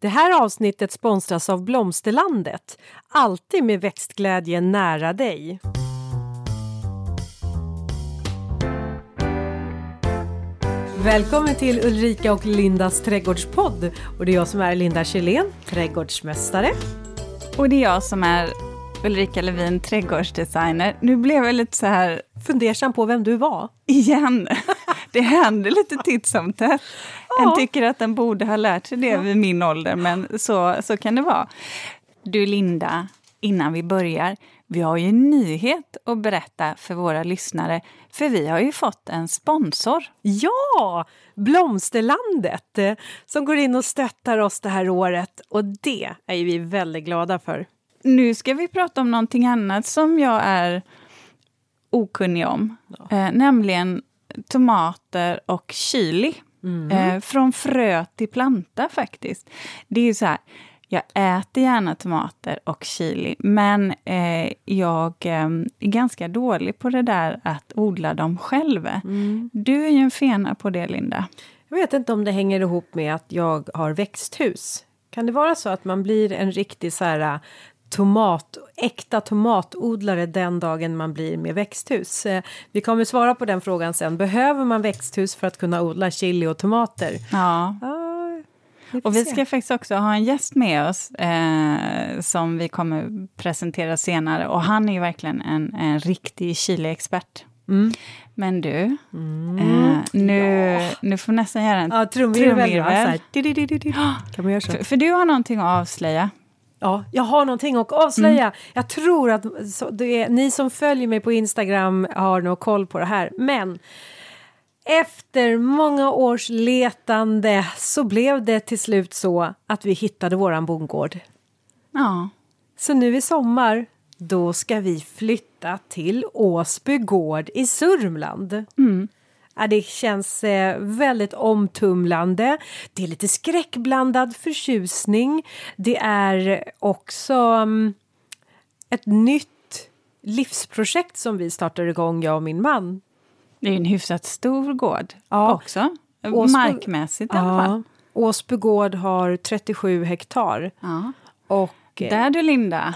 Det här avsnittet sponsras av Blomsterlandet. Alltid med växtglädje nära dig. Välkommen till Ulrika och Lindas trädgårdspodd. Och det är jag som är Linda Kjellén, trädgårdsmästare. Och det är jag som är Ulrika Levin, trädgårdsdesigner. Nu blev jag lite så här... Fundersam på vem du var. Igen. Det händer lite titt som tätt. En tycker att den borde ha lärt sig det vid min ålder, men så kan det vara. Du Linda, innan vi börjar, vi har ju en nyhet att berätta för våra lyssnare, för vi har ju fått en sponsor. Ja, Blomsterlandet som går in och stöttar oss det här året, och det är ju vi väldigt glada för. Nu ska vi prata om någonting annat som jag är okunnig om, nämligen tomater och chili. Från frö till planta faktiskt. Det är ju så här, jag äter gärna tomater och chili, men jag är ganska dålig på det där att odla dem själv. Du är ju en fena på det, Linda. Jag vet inte om det hänger ihop med att jag har växthus. Kan det vara så att man blir en riktig så här äkta tomatodlare den dagen man blir med växthus? Vi kommer svara på den frågan sen. Behöver man växthus för att kunna odla chili och tomater? Ja. Och vi ska faktiskt också ha en gäst med oss som vi kommer presentera senare. Och han är ju verkligen en riktig chili-expert. Men du, nu får vi nästan göra en trumvirvel. Kan man göra så? För du har någonting att avslöja. Ja, jag har någonting att avslöja. Jag tror att ni som följer mig på Instagram har nog koll på det här. Men efter många års letande så blev det till slut så att vi hittade våran bondgård. Ja. Så nu i sommar, då ska vi flytta till Åsby gård i Sörmland. Det känns väldigt omtumlande. Det är lite skräckblandad förtjusning. Det är också ett nytt livsprojekt som vi startar igång, jag och min man. Det är en hyfsat stor gård också. Markmässigt i alla fall. Åsby gård har 37 hektar. Ja. Och, där du Linda...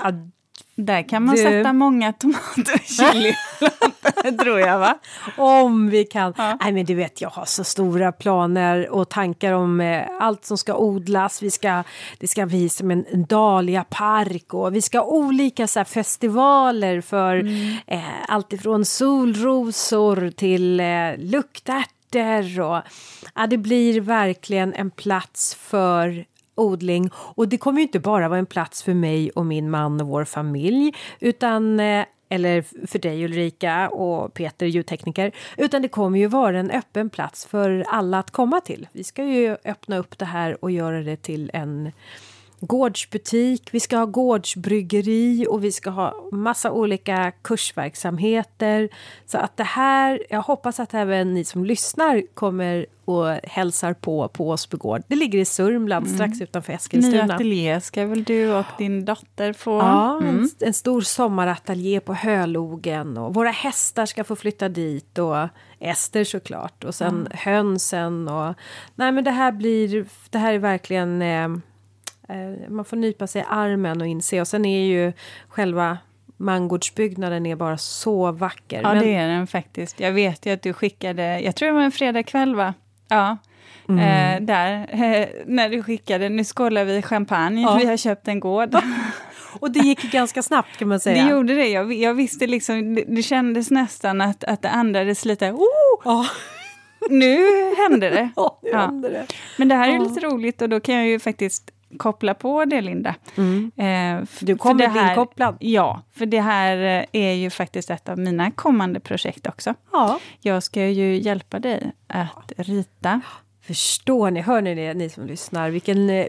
Där kan man sätta många tomater och chili, tror jag va? Om vi kan. Ja. Nej men du vet, jag har så stora planer och tankar om allt som ska odlas. Det ska bli som en dahlia park och vi ska ha olika så här, festivaler för allt ifrån solrosor till luktärter. Och, det blir verkligen en plats för odling, och det kommer ju inte bara vara en plats för mig och min man och vår familj, utan eller för dig Ulrika och Peter, ljudtekniker, utan det kommer ju vara en öppen plats för alla att komma till. Vi ska ju öppna upp det här och göra det till en gårdsbutik, vi ska ha gårdsbryggeri och vi ska ha massa olika kursverksamheter, så att det här, jag hoppas att även ni som lyssnar kommer och hälsar på Åsby gård. Det ligger i Sörmland, strax utanför Eskilstuna. Ny ateljé ska väl du och din dotter få? Ja, en stor sommarateljé på Hölogen, och våra hästar ska få flytta dit och Ester såklart, och sen hönsen och nej men det här är verkligen man får nypa sig i armen och inse. Och sen är ju själva mangårdsbyggnaden är bara så vacker. Ja, men... det är den faktiskt. Jag vet ju att du skickade, jag tror det var en fredagkväll va? Ja. När du skickade, nu skålar vi champagne, vi har köpt en gård. Och det gick ganska snabbt kan man säga. Det gjorde det, jag visste liksom, det kändes nästan att det andades lite, nu händer det. Det. Men det här är lite roligt, och då kan jag ju faktiskt koppla på det Linda. Du kommer bli inkopplad. Ja, för det här är ju faktiskt ett av mina kommande projekt också. Ja. Jag ska ju hjälpa dig att rita. Förstår ni, hör ni det, ni som lyssnar?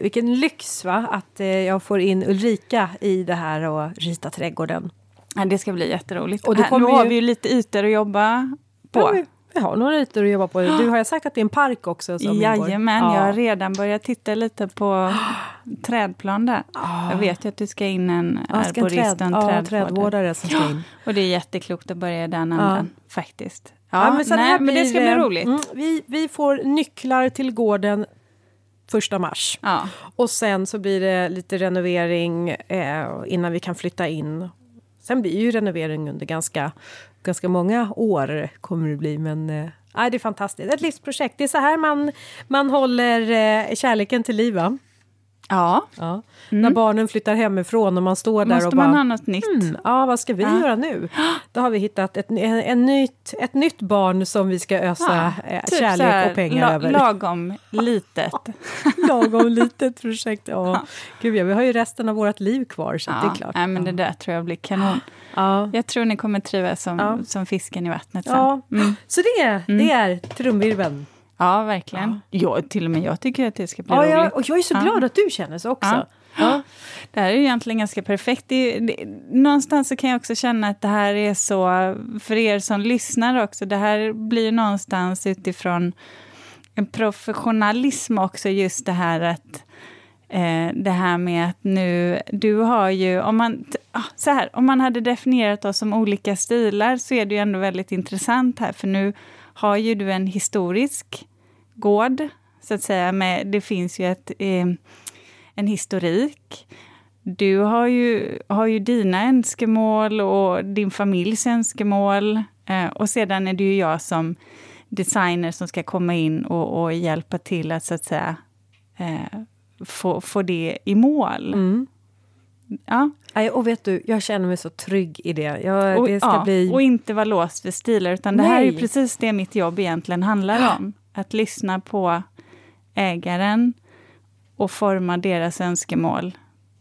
Vilken lyx va, att jag får in Ulrika i det här och rita trädgården. Ja, det ska bli jätteroligt. Och nu har vi ju lite ytor att jobba på. Jag har några ytor att jobba på. Du har ju sagt att det är en park också. Som jajamän, jag har redan börjat titta lite på trädplan där. Jag vet ju att du ska in en arborist och en trädvårdare som ska in. Och det är jätteklokt att börja i den änden faktiskt. Ja, men det ska bli roligt. Vi får nycklar till gården 1 mars. Ja. Och sen så blir det lite renovering innan vi kan flytta in. Sen blir ju renovering under ganska många år kommer det bli, men det är fantastiskt. Ett livsprojekt. Det är så här man håller kärleken till liv, va? Ja. Ja. Mm. När barnen flyttar hemifrån och man står där och bara... Måste man ha något nytt? Vad ska vi göra nu? Då har vi hittat ett nytt barn som vi ska ösa typ kärlek här, och pengar över. Lagom litet. Lagom litet projekt, ja. Gud, vi har ju resten av vårt liv kvar, så det är klart. Nej, men det där tror jag blir kanon. Ja. Jag tror ni kommer trivas som fisken i vattnet sen. Ja. Mm. Så det är trumvirveln. Ja, verkligen. Ja. Till och med jag tycker att det ska bli roligt. Och jag är så glad att du känner så också. Ja. Ja. Det här är ju egentligen ganska perfekt. Någonstans så kan jag också känna att det här är så, för er som lyssnar också, det här blir någonstans utifrån en professionalism också, just det här att det här med att nu, du har ju, om man hade definierat oss som olika stilar, så är det ju ändå väldigt intressant här, för nu har ju du en historisk gård, så att säga. Med, det finns ju en historik. Du har ju dina önskemål och din familjs önskemål. Och sedan är det ju jag som designer som ska komma in och hjälpa till att, så att säga, få det i mål. Mm. Ja. Och vet du, jag känner mig så trygg i det. Och inte vara låst vid stilar, utan det här är ju precis det mitt jobb egentligen handlar om. Att lyssna på ägaren och forma deras önskemål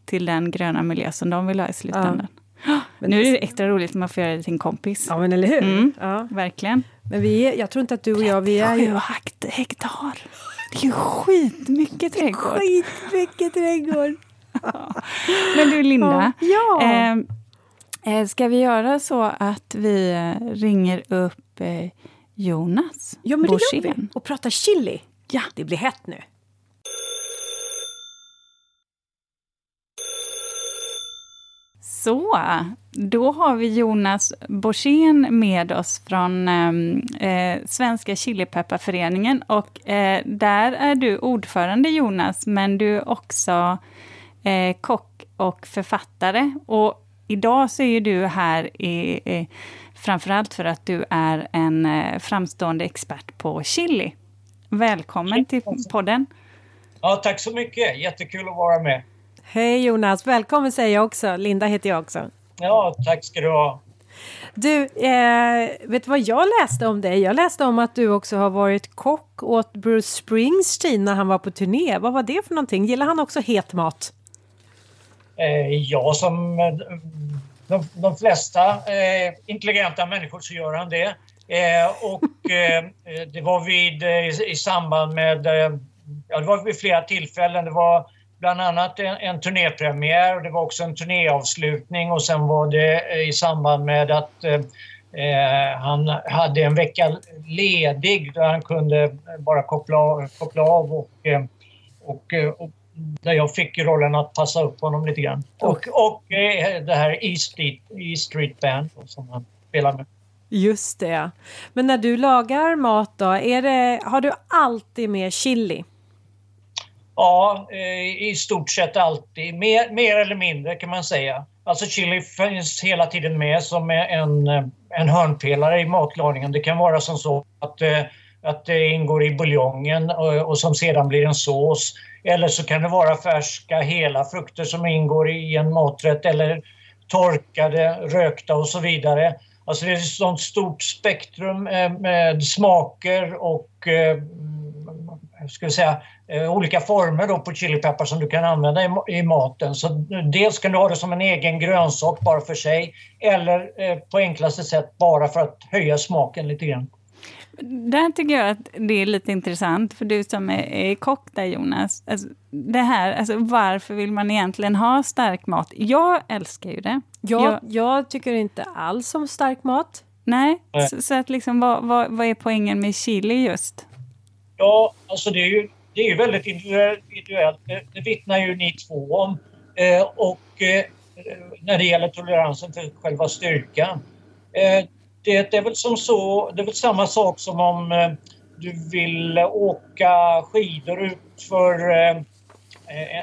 till den gröna miljö som de vill ha i slutändan. Ja. Nu är det extra roligt att man får göra det till en kompis. Ja, men eller hur? Mm, ja. Verkligen. Men jag tror inte att du och jag... Vi är ju hektar. Det är ju skitmycket trädgård. Men du, Linda, ska vi göra så att vi ringer upp Jonas Borsén och pratar chili? Ja. Det blir hett nu. Så, då har vi Jonas Borsén med oss från Svenska Chilepeppar Föreningen, och där är du ordförande, Jonas, men du är också kock och författare, och idag så är ju du här framförallt för att du är en framstående expert på chili. Välkommen till podden. Ja, tack så mycket. Jättekul att vara med. Hej Jonas, välkommen säger jag också. Linda heter jag också. Ja, tack ska du ha. Du, vet du vad jag läste om dig? Jag läste om att du också har varit kock åt Bruce Springsteen när han var på turné. Vad var det för någonting? Gillar han också het mat? Ja, som de flesta intelligenta människor så gör han det. Det var i samband med det var vid flera tillfällen. Det var bland annat en turnépremiär, och det var också en turnéavslutning, och sen var det i samband med att han hade en vecka ledig där han kunde bara koppla av och där jag fick rollen att passa upp honom lite grann. Och det här East Street Band som han spelar med. Just det. Men när du lagar mat då, har du alltid med chili? Ja, i stort sett alltid. Mer eller mindre kan man säga. Alltså chili finns hela tiden med som en hörnpelare i matlagningen. Det kan vara som så att det ingår i buljongen och som sedan blir en sås. Eller så kan det vara färska hela frukter som ingår i en maträtt, eller torkade, rökta och så vidare. Alltså det är ett sådant stort spektrum med smaker och... ska vi säga, olika former då på chilipeppar som du kan använda i maten. Så dels kan du ha det som en egen grönsak bara för sig, eller på enklaste sätt bara för att höja smaken lite grann. Där tycker jag att det är lite intressant, för du som är kock där, Jonas. Alltså, varför vill man egentligen ha stark mat? Jag älskar ju det. Jag tycker inte alls om stark mat. Nej, så att liksom, vad är poängen med chili just? Ja, alltså det är ju väldigt individuellt. Det vittnar ju ni två om. När det gäller toleransen för själva styrkan. Det är väl samma sak som om du vill åka skidor ut för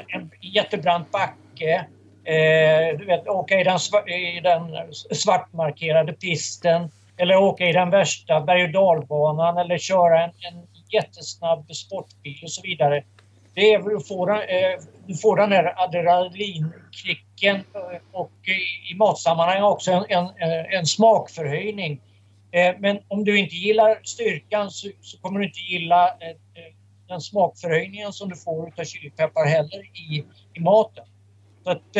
en jättebrant backe. Du vet, åka i den svartmarkerade pisten eller åka i den värsta berg- och dalbanan eller köra en jättesnabb sportbil och så vidare. Det är att du får den här adrenalinkicken och i matsammanhang också en smakförhöjning. Men om du inte gillar styrkan så kommer du inte gilla den smakförhöjningen som du får utav chilipeppar heller i maten. Så att,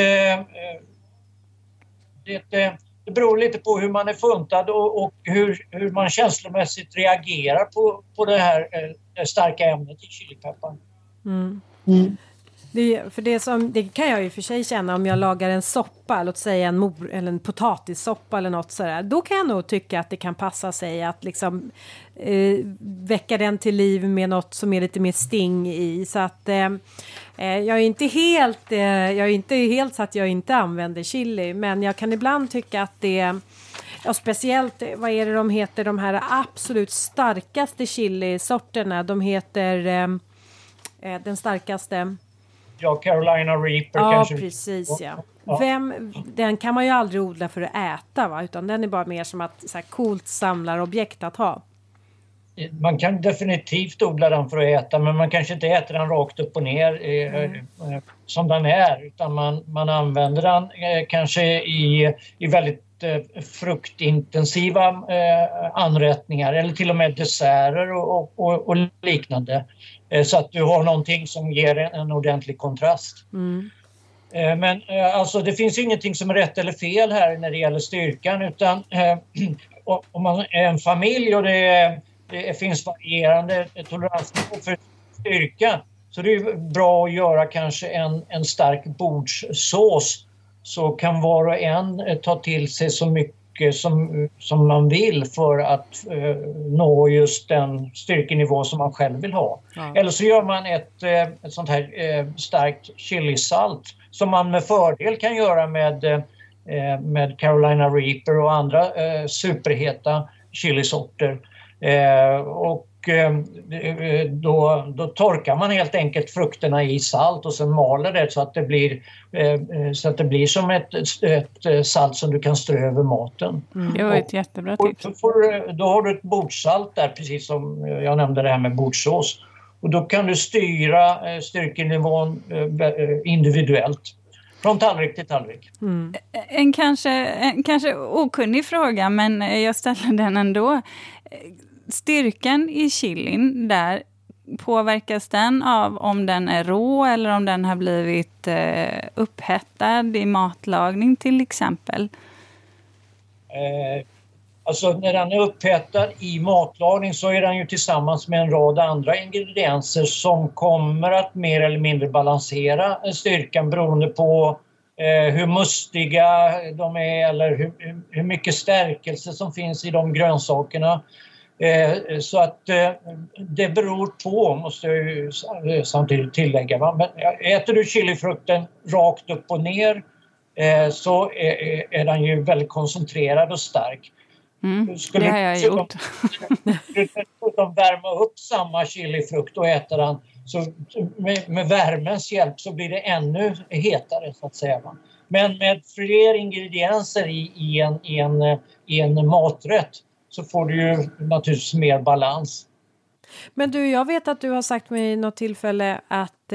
det beror lite på hur man är funtad och hur man känslomässigt reagerar på det här starka ämnet i chilipepparn. Mm. Mm. Det kan jag ju för sig känna om jag lagar en soppa, låt säga eller en potatissoppa eller något sådär. Då kan jag nog tycka att det kan passa sig att liksom väcka den till liv med något som är lite mer sting i. Så att jag är inte helt så att jag inte använder chili, men jag kan ibland tycka att det. Ja, speciellt, vad är det de heter, de här absolut starkaste chilisorterna, de heter den starkaste. Ja, Carolina Reaper kanske. Precis, ja, precis. Den kan man ju aldrig odla för att äta, va? Utan den är bara mer som ett så här coolt samlarobjekt att ha. Man kan definitivt odla den för att äta, men man kanske inte äter den rakt upp och ner som den är. Utan man använder den kanske i väldigt fruktintensiva anrättningar eller till och med desserter och liknande. Så att du har någonting som ger en ordentlig kontrast. Mm. Men alltså, det finns ingenting som är rätt eller fel här när det gäller styrkan. Utan om man är en familj och det finns varierande tolerans för styrka. Så det är bra att göra kanske en stark bordssås. Så kan var och en ta till sig så mycket som man vill för att nå just den styrkenivå som man själv vill ha. Ja. Eller så gör man ett sånt här starkt chilisalt som man med fördel kan göra med Carolina Reaper och andra superheta chilisorter. Då torkar man helt enkelt frukterna i salt och sen maler det så att det blir som ett salt som du kan strö över maten. Mm. Det var ett jättebra tips. Då har du ett bordsalt där, precis som jag nämnde det här med bordsås. Och då kan du styra styrkenivån individuellt. Från tallrik till tallrik. Mm. En kanske okunnig fråga, men jag ställer den ändå. Styrkan i chilin, där påverkas den av om den är rå eller om den har blivit upphettad i matlagning till exempel? Alltså när den är upphettad i matlagning så är den ju tillsammans med en rad andra ingredienser som kommer att mer eller mindre balansera styrkan beroende på hur mustiga de är eller hur mycket stärkelse som finns i de grönsakerna. Så att det beror på, måste jag ju samtidigt tillägga. Va? Men äter du chilifrukten rakt upp och ner så är den ju väldigt koncentrerad och stark. Mm, skulle det har jag gjort. Skulle de värma upp samma chilifrukt och äta den så med värmens hjälp så blir det ännu hetare, så att säga. Va? Men med fler ingredienser i en maträtt så får du ju naturligtvis mer balans. Men du, jag vet att du har sagt mig i något tillfälle att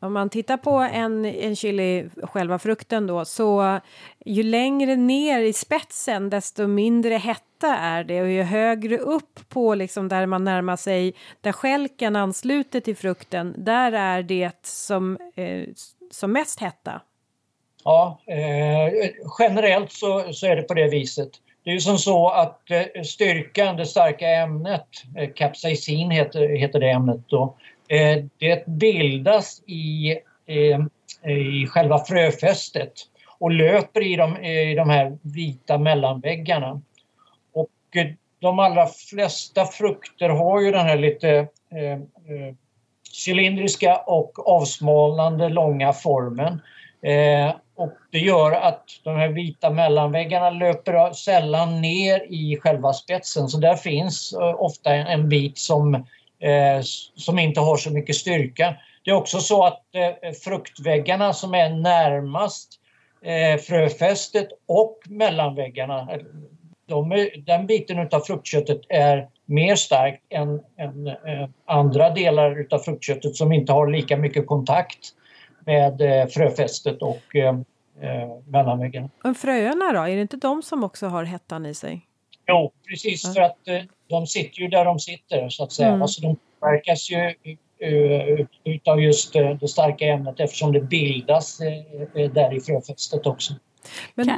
om man tittar på en chili, själva frukten då, så ju längre ner i spetsen desto mindre hetta är det, och ju högre upp på liksom där man närmar sig, där skälken ansluter till frukten, där är det som mest hetta. Ja, generellt så är det på det viset. Det är ju som så att styrkan, det starka ämnet, capsaicin heter det ämnet då, det bildas i själva fröfästet och löper i de här vita mellanväggarna. Och de allra flesta frukter har ju den här lite cylindriska och avsmalnande långa formen. Och det gör att de här vita mellanväggarna löper sällan ner i själva spetsen. Så där finns ofta en bit som inte har så mycket styrka. Det är också så att fruktväggarna som är närmast fröfästet och mellanväggarna, den biten utav fruktköttet är mer stark än andra delar utav fruktköttet som inte har lika mycket kontakt med fröfästet och mellanväggarna. Men fröerna då? Är det inte de som också har hettan i sig? Jo, precis. För att de sitter ju där de sitter, så att säga. Mm. Alltså, de påverkas ju utav just det starka ämnet eftersom det bildas där i fröfästet också. Men,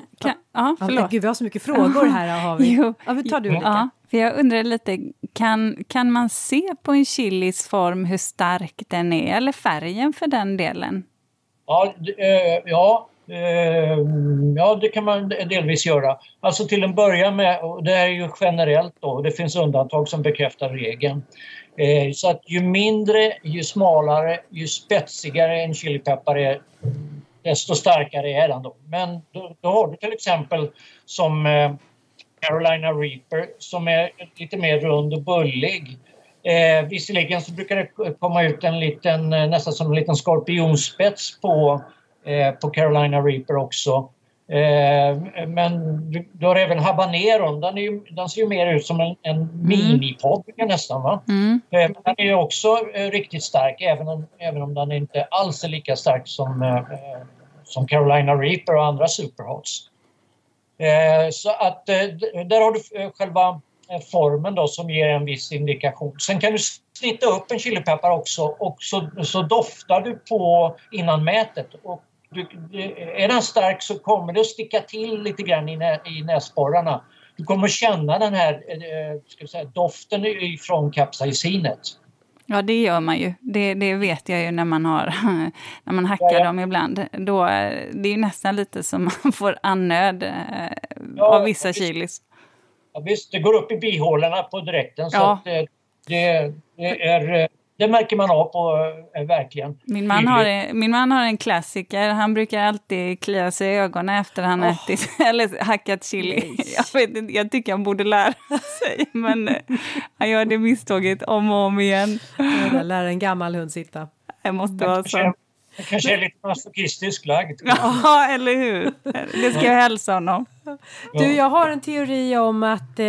förlåt. Gud, vi har så mycket frågor här. Har vi. Tar du Ulrika? Ja, för jag undrar lite, kan man se på en chilis form hur stark den är eller färgen för den delen? Ja, det kan man delvis göra. Alltså till en början med, och det är ju generellt då, det finns undantag som bekräftar regeln. Så att ju mindre, ju smalare, ju spetsigare en chilipeppar är, desto starkare är den då. Men då har du till exempel som Carolina Reaper som är lite mer rund och bullig. Visserligen så brukar det komma ut en liten, nästan som en liten skorpionspets på Carolina Reaper också. Men du har även Habanero, den ser ju mer ut som en mini-podge nästan, va? Mm. Men den är ju också riktigt stark, även om den inte alls är lika stark som Carolina Reaper och andra superhots. Så att där har du själva formen då, som ger en viss indikation. Sen kan du snitta upp en chilipeppar också och så doftar du på innan mätet, och är den stark så kommer det att sticka till lite grann i näsborrarna. Du kommer känna den här doften från kapsaicinet. Ja, det gör man ju. Det vet jag ju när man hackar dem ibland. Då, det är ju nästan lite som man får annöd av vissa chilis. Ja, visst, det går upp i bihålorna på direkten. Så att det märker man av på, verkligen. Min man har en klassiker. Han brukar alltid klia sig i ögonen efter han ätit eller hackat chili. Jag tycker han borde lära sig. Men han gör det misstaget om och om igen. Lär en gammal hund sitta. Det måste vara så. Jag kanske är lite masochistisk lagd. Ja, eller hur? Det ska jag hälsa honom. Du, jag har en teori om att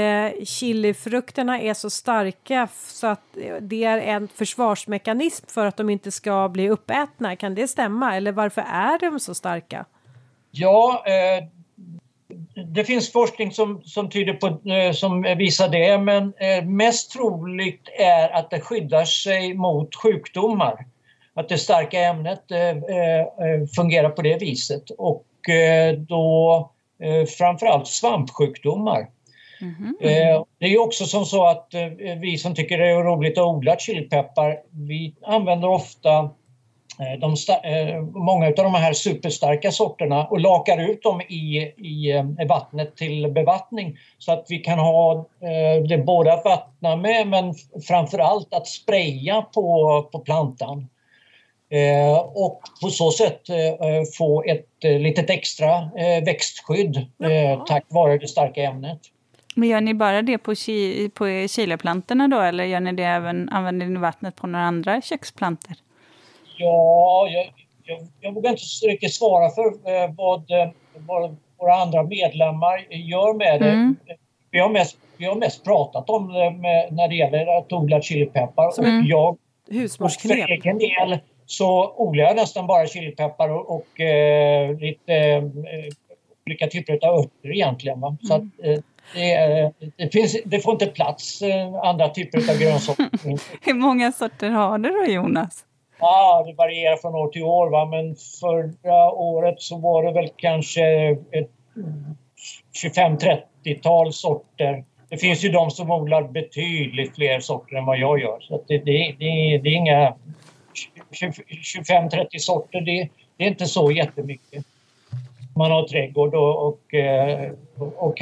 chilifrukterna är så starka så att det är en försvarsmekanism för att de inte ska bli uppätna. Kan det stämma? Eller varför är de så starka? Ja, det finns forskning som tyder på, som visar det. Men mest troligt är att det skyddar sig mot sjukdomar. Att det starka ämnet fungerar på det viset. Och då framförallt svampsjukdomar. Mm-hmm. Det är ju också som så att vi som tycker det är roligt att odla chilipeppar, vi använder ofta många av de här superstarka sorterna och lakar ut dem i vattnet till bevattning. Så att vi kan ha det både att vattna med, men framförallt att spraya på plantan. Och på så sätt få ett litet extra växtskydd tack vare det starka ämnet. Men gör ni bara det på chiliplantorna då, eller gör ni det även, använder ni vattnet på några andra köksplantor? Ja, jag vågar inte så mycket svara för vad våra andra medlemmar gör med det. Mm. Vi har mest pratat om det när det gäller att odla chilipeppar. Mm. Och för egen del så odlar jag nästan bara chilipeppar och lite olika typer av örter egentligen. Va? Så att, det får inte plats andra typer av grönsaker. Hur många sorter har du då, Jonas? Ja, det varierar från år till år. Va? Men förra året så var det väl kanske 25-30-tal sorter. Det finns ju de som odlar betydligt fler sorter än vad jag gör. Så att det är inga 25-30 sorter, det är inte så jättemycket. Man har trädgård och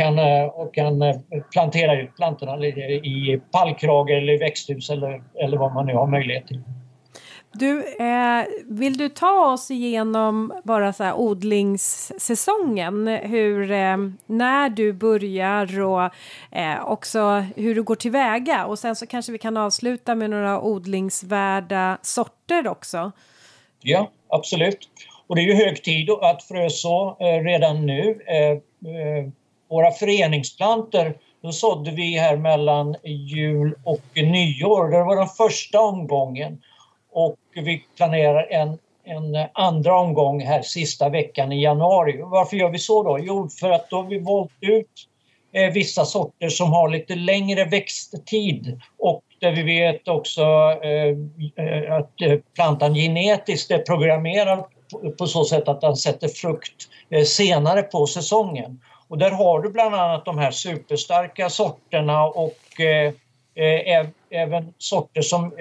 kan plantera ut plantorna i pallkrage eller växthus eller vad man nu har möjlighet till. Du, vill du ta oss igenom bara så här odlingssäsongen? Hur, när du börjar och också hur du går tillväga. Och sen så kanske vi kan avsluta med några odlingsvärda sorter också. Ja, absolut. Och det är ju hög tid att fröså redan nu. Våra föreningsplanter, då sådde vi här mellan jul och nyår. Det var den första omgången. Och vi planerar en andra omgång här sista veckan i januari. Varför gör vi så då? Jo, för att då har vi valt ut vissa sorter som har lite längre växttid. Och där vi vet också att plantan genetiskt är programmerad på så sätt att den sätter frukt senare på säsongen. Och där har du bland annat de här superstarka sorterna och även sorter som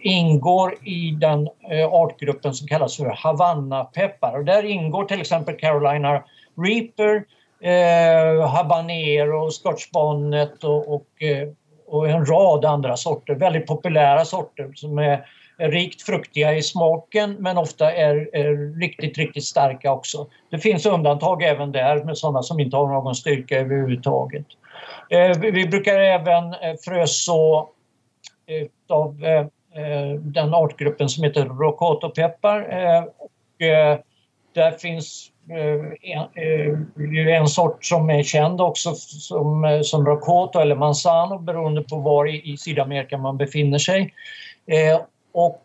ingår i den artgruppen som kallas för Havanna-peppar. Och där ingår till exempel Carolina Reaper, Habanero, Scotch Bonnet och en rad andra sorter. Väldigt populära sorter som är rikt fruktiga i smaken men ofta är riktigt, riktigt starka också. Det finns undantag även där med sådana som inte har någon styrka överhuvudtaget. Vi brukar även fröså av den artgruppen som heter rocotopeppar. Där finns en sort som är känd också som rocoto eller manzano beroende på var i Sydamerika man befinner sig. Och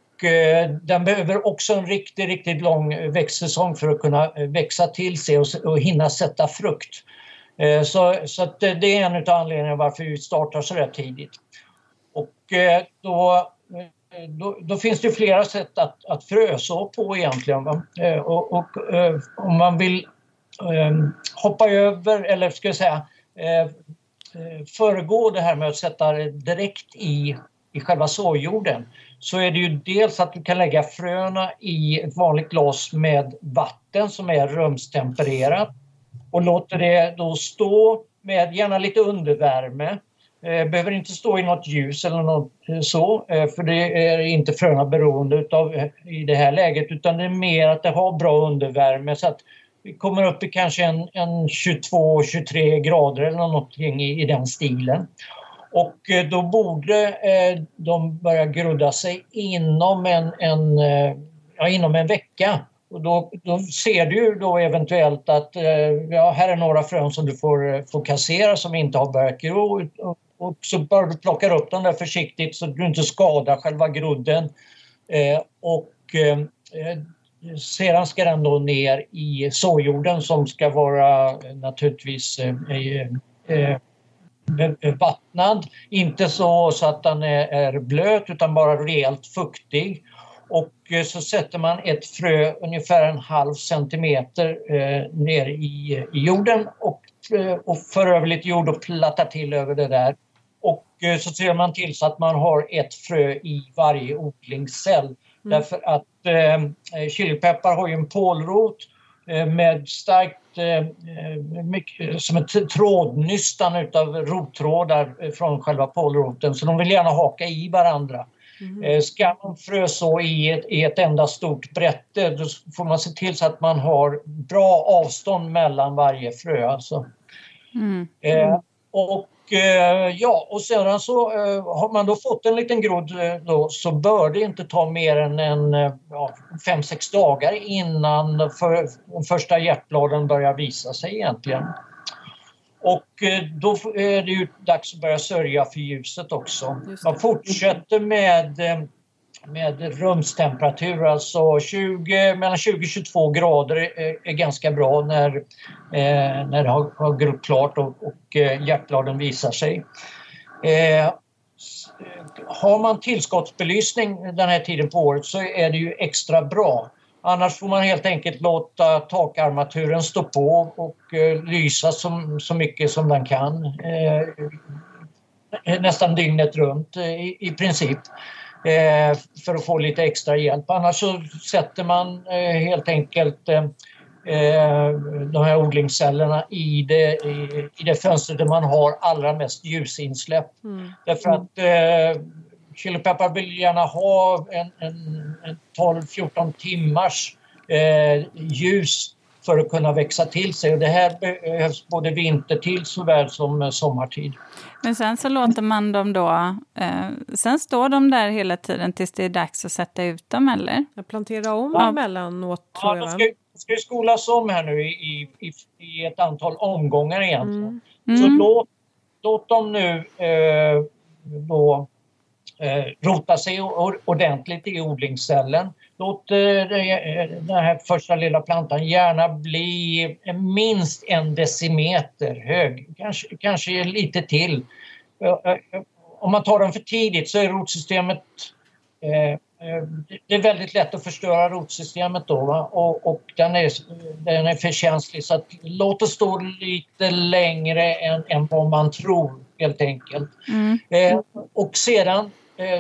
den behöver också en riktigt, riktigt lång växtsäsong för att kunna växa till sig och hinna sätta frukt. Så att det är en av anledningarna varför vi startar så där tidigt. Och då finns det flera sätt att fröså på egentligen. Och om man vill hoppa över eller ska jag säga föregå det här med att sätta det direkt i själva såjorden, så är det ju dels att du kan lägga fröna i ett vanligt glas med vatten som är rumstempererat och låter det då stå med gärna lite undervärme. Behöver inte stå i något ljus eller något så, för det är inte fröna beroende utav i det här läget, utan det är mer att det har bra undervärme så att vi kommer upp i kanske en 22-23 grader eller någonting i den stilen. Och då borde de börja grudda sig inom inom en vecka. Och då ser du ju då eventuellt att här är några frön som du får kassera som inte har börjat gro. Och så bör du plocka upp dem där försiktigt så att du inte skadar själva grudden. Sedan ska den då ner i såjorden som ska vara naturligtvis vattnad. Inte så att den är blöt utan bara rejält fuktig. Och så sätter man ett frö ungefär 1/2 centimeter ner i jorden och för över lite jord och plattar till över det där. Och så ser man till så att man har ett frö i varje odlingscell. Därför att chilipeppar har ju en pålrot med starkt, mycket, som ett trådnystan utav rottrådar från själva pålroten. Så de vill gärna haka i varandra. Ska man fröså i ett enda stort brätte, då får man se till så att man har bra avstånd mellan varje frö. Alltså. Och sedan så har man då fått en liten grodd då, så bör det inte ta mer än 5-6 dagar innan de första hjärtbladen börjar visa sig egentligen. Och då är det ju dags att börja sörja för ljuset också. Man fortsätter med rumstemperatur, alltså mellan 20-22 grader är ganska bra när det har grott klart och hjärtbladen visar sig. Har man tillskottsbelysning den här tiden på året så är det ju extra bra. Annars får man helt enkelt låta takarmaturen stå på och lysa så mycket som den kan. Nästan dygnet runt i princip. För att få lite extra hjälp. Annars så sätter man helt enkelt de här odlingscellerna i det fönster där man har allra mest ljusinsläpp. Därför att Chilepeppar vill gärna ha en 12-14 timmars ljus för att kunna växa till sig. Och det här behövs både vintertid såväl som sommartid. Men sen så låter man dem då... sen står de där hela tiden tills det är dags att sätta ut dem, eller? Jag planterar om emellanåt, tror jag. De ska ju skolas om här nu i ett antal omgångar egentligen. Så låt dem nu rota sig ordentligt i odlingscellen. Låt den här första lilla plantan gärna bli minst 1 decimeter hög. Kanske lite till. Om man tar den för tidigt så är rotsystemet... det är väldigt lätt att förstöra rotsystemet då, va? Och den är för känslig, så att låt det stå lite längre än vad man tror helt enkelt. Och sedan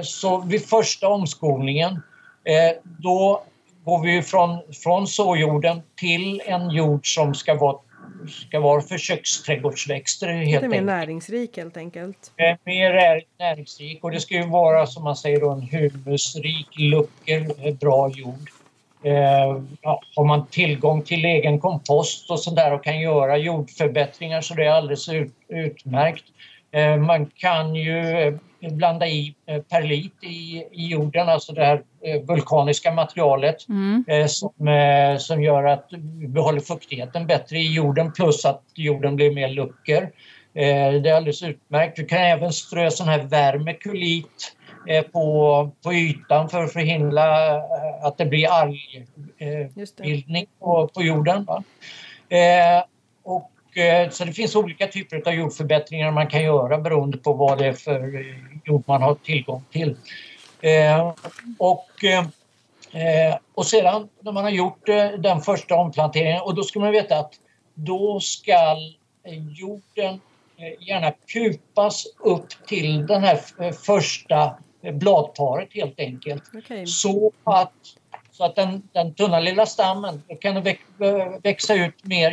så vid första omskolningen då går vi från såjorden till en jord som ska vara försöksträdgårdsväxter helt enkelt. Mer näringsrik helt enkelt. Mer näringsrik, och det ska ju vara som man säger då, en humusrik, lucker, bra jord. Har man tillgång till egen kompost och sådär och kan göra jordförbättringar, så det är alldeles utmärkt. Man kan ju blanda i perlit i jorden, alltså det här vulkaniska materialet som gör att vi behåller fuktigheten bättre i jorden, plus att jorden blir mer lucker. Det är alldeles utmärkt. Du kan även strö sån här värmekulit på ytan för att förhindra att det blir algbildning på jorden. Va? Så det finns olika typer av jordförbättringar man kan göra beroende på vad det är för jord man har tillgång till. Och sedan när man har gjort den första omplanteringen, och då ska man veta att då ska jorden gärna kupas upp till den här första bladparet helt enkelt. Okay. Så att den tunna lilla stammen kan växa ut mer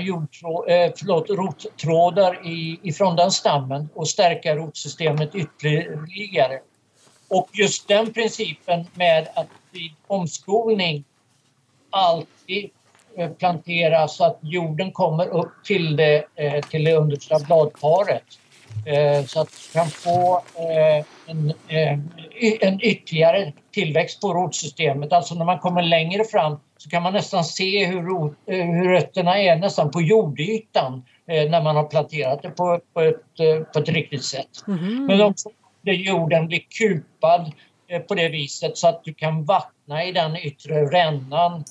rottrådar ifrån den stammen och stärka rotsystemet ytterligare. Och just den principen med att vid omskolning alltid plantera så att jorden kommer upp till det understa bladparet. Så att du kan få en ytterligare tillväxt på rotsystemet. Alltså när man kommer längre fram så kan man nästan se hur rötterna är nästan på jordytan när man har planterat det på ett riktigt sätt. Mm-hmm. Men också jorden blir kupad på det viset så att du kan vattna i den yttre rännan.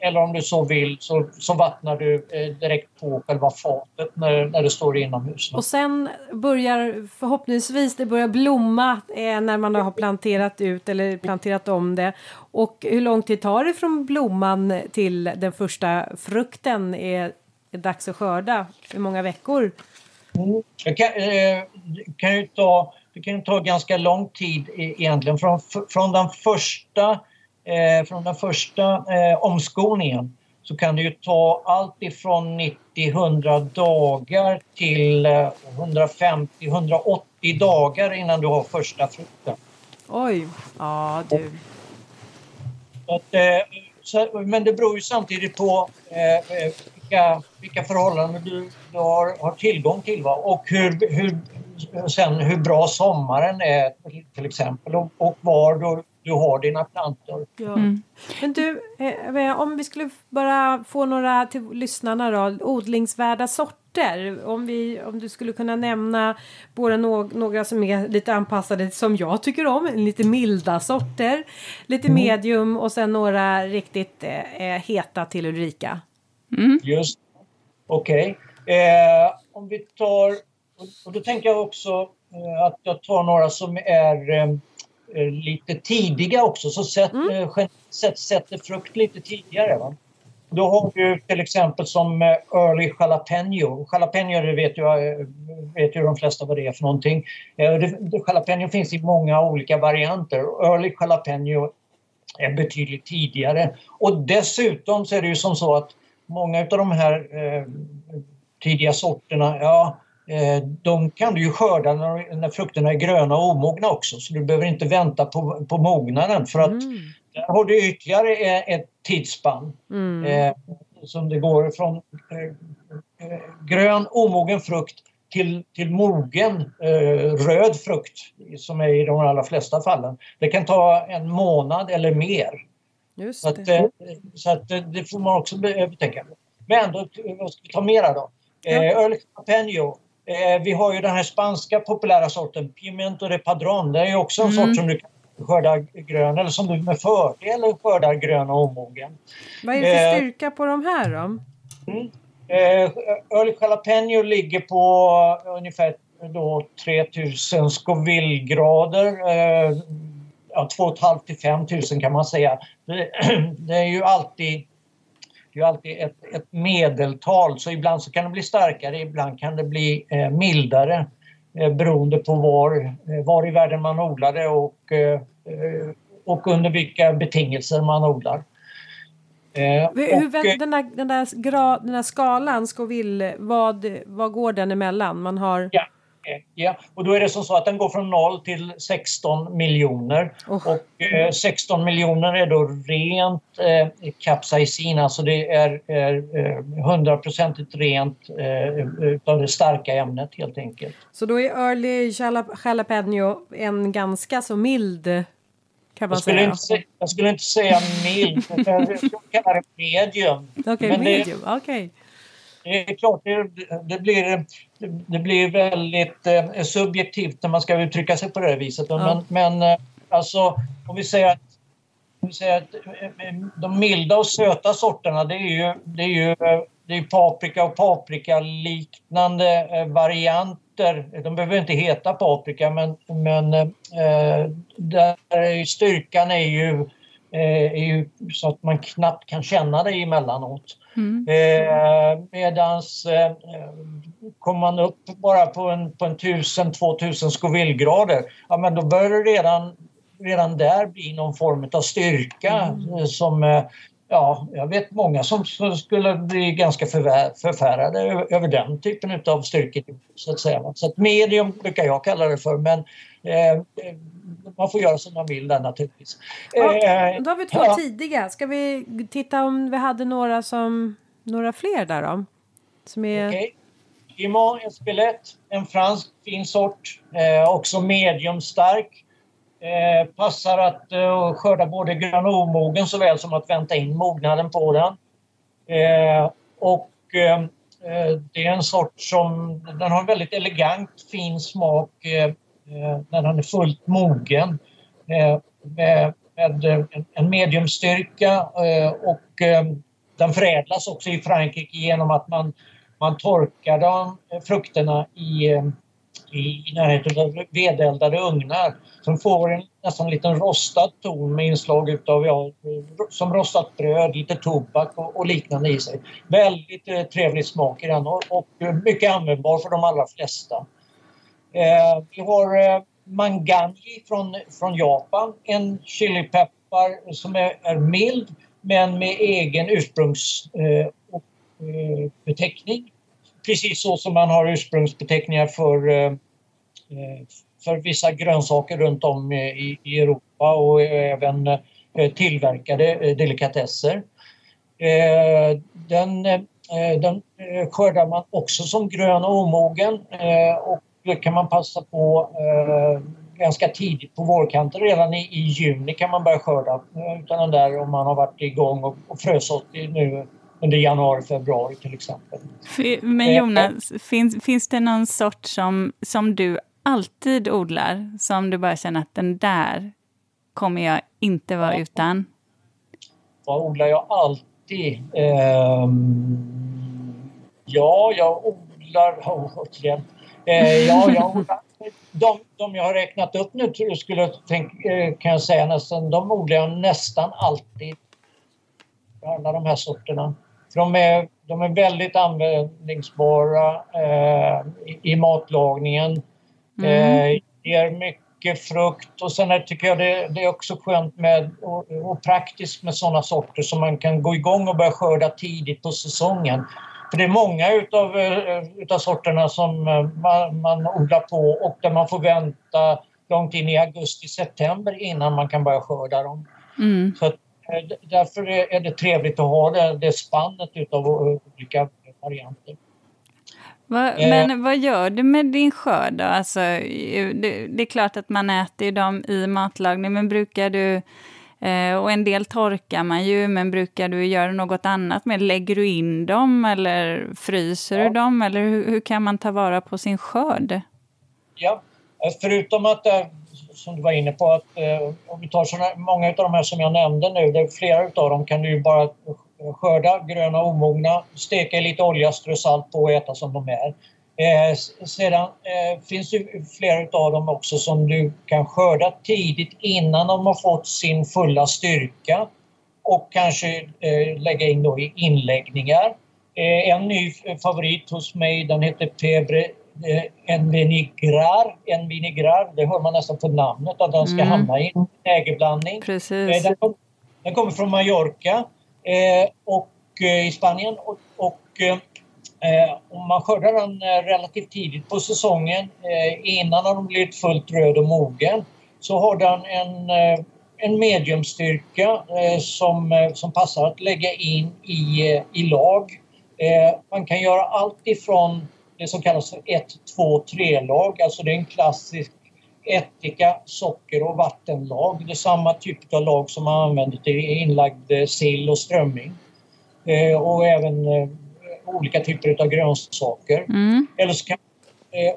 Eller om du så vill så vattnar du direkt på själva fatet när du står inomhus. Och sen börjar förhoppningsvis det börjar blomma när man har planterat ut eller planterat om det. Och hur lång tid tar det från blomman till den första frukten är dags att skörda? Hur många veckor? Det kan ju ta ganska lång tid egentligen från den första omskolningen, så kan det ju ta allt ifrån 90-100 dagar till 150-180 dagar innan du har första frukten. Oj, ja du. Men det beror ju samtidigt på vilka förhållanden du har tillgång till, va? Och hur bra sommaren är till exempel, och var du har dina plantor. Ja. Mm. Men du, om vi skulle bara få några till lyssnarna då, odlingsvärda sorter. Om du skulle kunna nämna både några som är lite anpassade som jag tycker om. Lite milda sorter, lite medium och sen några riktigt heta till Ulrika. Mm. Just, okej. Okay. Om vi tar, och då tänker jag också att jag tar några som är... lite tidiga också, så sätter frukt lite tidigare, va? Då har du till exempel som early jalapeno. Jalapeno, det vet ju de flesta vad det är för någonting. Jalapeno finns i många olika varianter. Early jalapeno är betydligt tidigare. Och dessutom så är det ju som så att många av de här tidiga sorterna, De kan du ju skörda när frukterna är gröna och omogna också, så du behöver inte vänta på mognaden, för att där har du ytterligare ett tidsspann som det går från grön omogen frukt till mogen röd frukt, som är i de allra flesta fallen. Det kan ta en månad eller mer. Just det. Så att det får man också betänka. Men då ska vi ta mera då. Öl Capenio. Vi har ju den här spanska populära sorten Pimiento de Padrón. Det är ju också en sort som du kan skörda grön, eller som du med fördel skördar grön och omogen. Vad är det för styrka på de här då? Öl Jalapeno ligger på ungefär då 3000 Scoville-grader, 2,5 till 5000 kan man säga. Det är ju alltid ett medeltal, så ibland så kan det bli starkare, ibland kan det bli mildare, beroende på var i världen man odlade och under vilka betingelser man odlar. Den här skalan, Scoville, vad går den emellan? Man har... Ja, och då är det som så att den går från 0 till 16 miljoner. Och 16 miljoner är då rent capsaicin, alltså det är 100% rent av det starka ämnet helt enkelt. Så då är Early Jalapeno en ganska så mild... Jag skulle inte säga mild, jag skulle kalla det medium. Okej, medium, okej. Det är klart, det blir väldigt subjektivt när man ska uttrycka sig på det viset. Ja. Men alltså, om vi säger att de milda och söta sorterna, det är ju paprika och paprikaliknande varianter. De behöver inte heta paprika, men där styrkan är ju så att man knappt kan känna det emellanåt. Medans kommer man upp bara på en 1000-2000 Scoville-grader, ja, men då börjar det redan där bli någon form av styrka som... Ja, jag vet många som skulle bli ganska förfärade över den typen av styrkor, så att säga. Så att medium brukar jag kalla det för, men man får göra som man vill där naturligtvis. Då har vi två tidiga. Ska vi titta om vi hade några fler där då? Okej. Guimont Espelette, en fransk fin sort, också mediumstark. Passar att skörda både grön och omogen såväl som att vänta in mognaden på den. Det är en sort som den har en väldigt elegant fin smak när den är fullt mogen. Med en mediumstyrka och den förädlas också i Frankrike genom att man torkar de frukterna i närheten av vedeldade ugnar, som får en nästan liten rostad ton med inslag utav som rostat bröd, lite tobak och liknande i sig. Väldigt trevlig smak i den och mycket användbar för de allra flesta. Vi har manganji från Japan, en chilipeppar som är mild men med egen ursprungsbeteckning. Precis så som man har ursprungsbeteckningar för vissa grönsaker runt om i Europa och även tillverkade delikatesser. Den skördar man också som grön och omogen, och det kan man passa på ganska tidigt på vårkanten. Redan i juni kan man börja skörda utan den där, om man har varit igång och frösått nu under januari, februari till exempel. Men Jonas, finns det någon sort som du alltid odlar, som du bara känner att den där kommer jag inte vara utan? Vad odlar jag alltid? Jag odlar de jag har räknat upp nu de odlar jag nästan alltid. Alla de här sorterna. De är väldigt användningsbara i matlagningen. Ger mycket frukt, och sen tycker jag det är också skönt och praktiskt med sådana sorter som man kan gå igång och börja skörda tidigt på säsongen. För det är många utav sorterna som man odlar på och där man får vänta långt in i augusti-september innan man kan börja skörda dem. Mm. Så därför är det trevligt att ha det spannet utav olika varianter. Men vad gör du med din skörd då? Alltså, det är klart att man äter dem i matlagning, men brukar du, och en del torkar man ju, men brukar du göra något annat med? Lägger du in dem eller fryser du dem? Eller hur kan man ta vara på sin skörd? Ja, förutom att, som du var inne på, att om vi tar såna, många av de här som jag nämnde nu, det är flera av dem kan du ju bara skörda, gröna och omogna, steka lite olja, strö salt på och äta som de är. Sedan finns det flera av dem också som du kan skörda tidigt innan de har fått sin fulla styrka och kanske lägga in då i inläggningar. En ny favorit hos mig, den heter Pebre en vinigrar, det hör man nästan på namnet att den ska hamna i en ägerblandning. Den kommer från Mallorca och i Spanien och om man skördar den relativt tidigt på säsongen innan de blivit fullt röd och mogen, så har den en mediumstyrka som passar att lägga in i lag. Man kan göra allt ifrån det som kallas för 1-2-3-lag, alltså det är en klassisk ättika, socker och vattenlag. Det är samma typ av lag som man använder till inlagd sill och strömming. Och även olika typer av grönsaker. Mm. Eller så kan,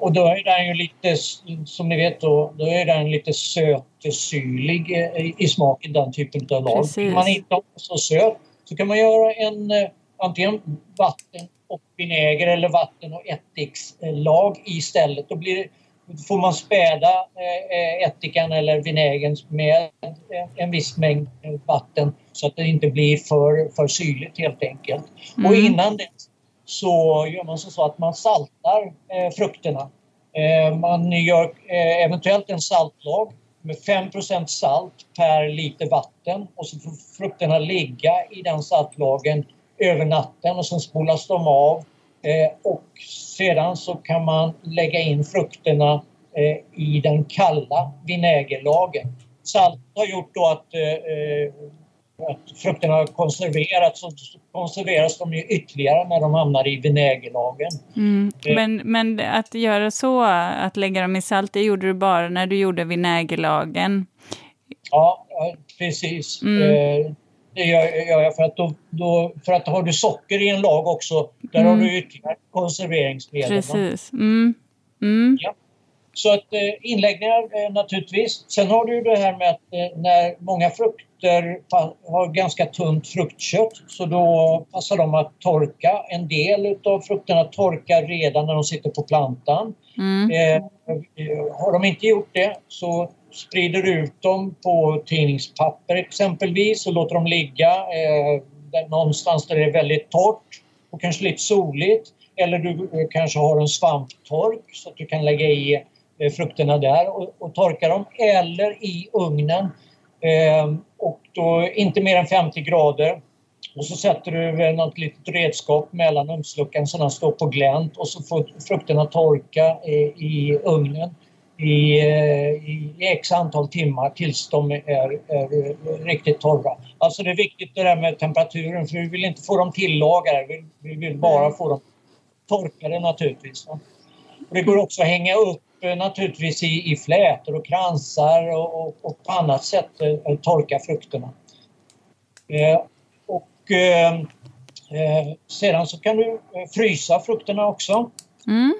och då är den ju lite, som ni vet då är den lite sötsyrlig i smaken, den typen av lag. Om man inte har så söt, så kan man göra antingen vatten och vinäger eller vatten och ättikslag istället. Då får man späda ättikan eller vinägen med en viss mängd vatten så att det inte blir för syrligt helt enkelt. Mm. Och innan det så gör man så att man saltar frukterna. Man gör eventuellt en saltlag med 5% salt per liter vatten, och så får frukterna ligga i den saltlagen över natten och sen spolas de av och sedan så kan man lägga in frukterna i den kalla vinägerlagen. Salt har gjort då att frukterna har konserverats, och konserveras de ju ytterligare när de hamnar i vinägerlagen. Mm. Men att göra så, att lägga dem i salt, det gjorde du bara när du gjorde vinägerlagen? Ja, precis. Mm. Det gör jag för att har du socker i en lag också, där har du ytterligare konserveringsmedel. Precis. Mm. Mm. Ja. Så att inläggningar naturligtvis. Sen har du det här med att när många frukter har ganska tunt fruktkött, så då passar de att torka. En del av frukterna torkar redan när de sitter på plantan. Mm. Har de inte gjort det, så sprider ut dem på tidningspapper exempelvis och låter dem ligga där någonstans där det är väldigt torrt och kanske lite soligt. Eller du kanske har en svamptork så att du kan lägga i frukterna där och torka dem. Eller i ugnen och då inte mer än 50 grader. Och så sätter du något litet redskap mellan ugnsluckan så den står på glänt, och så får frukterna torka i ugnen i x antal timmar tills de är riktigt torra. Alltså det är viktigt det där med temperaturen, för vi vill inte få dem tillagade, vi vill bara få dem torkade naturligtvis. Och det går också att hänga upp naturligtvis i flätor och kransar och på annat sätt torka frukterna. Sedan så kan du frysa frukterna också. Mm.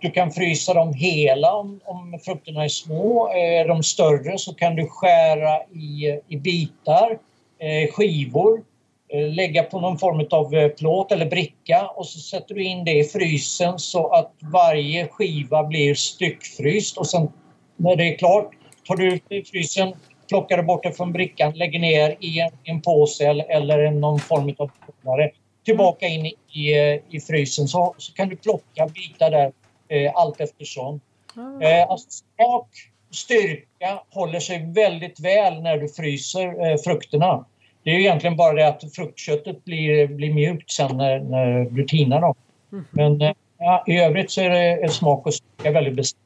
Du kan frysa dem hela om frukterna är små. Är de större så kan du skära i bitar, skivor, lägga på någon form av plåt eller bricka, och så sätter du in det i frysen så att varje skiva blir styckfryst, och sen när det är klart tar du ut det i frysen, plockar det bort det från brickan, lägger ner i en påse eller någon form av påse. Tillbaka in i frysen så kan du plocka bitar där allt eftersom. Alltså smak, styrka håller sig väldigt väl när du fryser frukterna. Det är ju egentligen bara det att fruktköttet blir mjukt sen när du tinar dem. Mm. Men ja, i övrigt så är det en smak och styrka väldigt bestämt.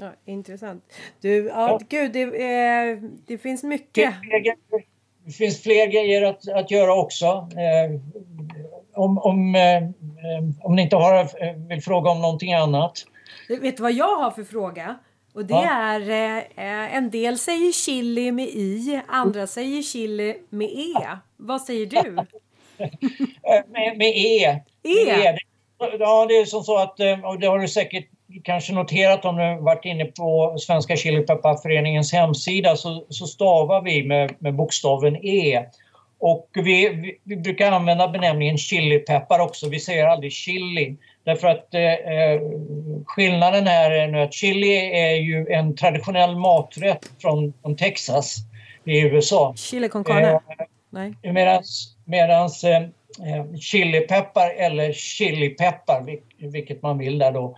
Ja, intressant. Du, ja. Gud, det finns mycket. Det finns fler grejer att göra också. Om ni inte vill fråga om någonting annat. Du vet vad jag har för fråga? Och det är, en del säger chili med i, andra säger chili med e. Vad säger du? med e. E? Ja, det är som så att, och det har du säkert kanske noterat om du varit inne på Svenska Chilepeppar Föreningens hemsida, så stavar vi med bokstaven e. Och vi brukar använda benämningen chilipeppar också. Vi säger aldrig chili. Därför att skillnaden här är nu att chili är ju en traditionell maträtt från Texas i USA. Chili con carne. Nej. Medans chilipeppar eller chilipeppar, vilket man vill där då,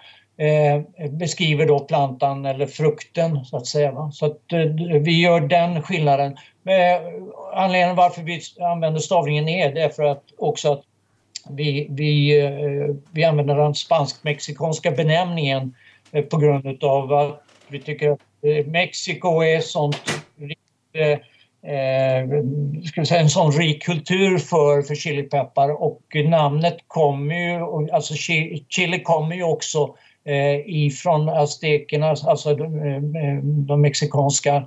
beskriver då plantan eller frukten så att säga. Va? Så att vi gör den skillnaden. Anledningen varför vi använder stavningen är det för att också att vi använder den spansk-mexikanska benämningen på grund av att vi tycker att Mexiko är sånt en sån rik kultur för chilipeppar, och namnet kommer ju, alltså chili kommer ju också ifrån aztekerna, alltså de mexikanska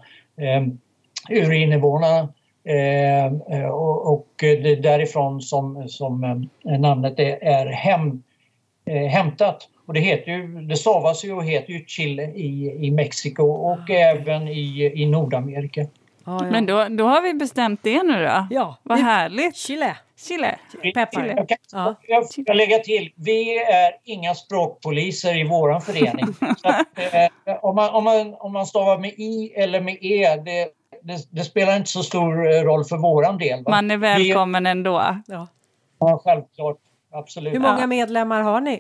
urinvånarna. Och det är därifrån som namnet är hämtat. Och det heter ju, det stavas ju och heter ju Chile i Mexiko och även i Nordamerika. Ah, ja. Men då har vi bestämt det nu då. Ja. Vad härligt. Chile. Peppar. Jag lägger till, vi är inga språkpoliser i våran förening. Så att, om man stavar med i eller med e, det spelar inte så stor roll för våran del. Va? Man är välkommen ändå. Ja, självklart. Absolut. Hur många medlemmar har ni?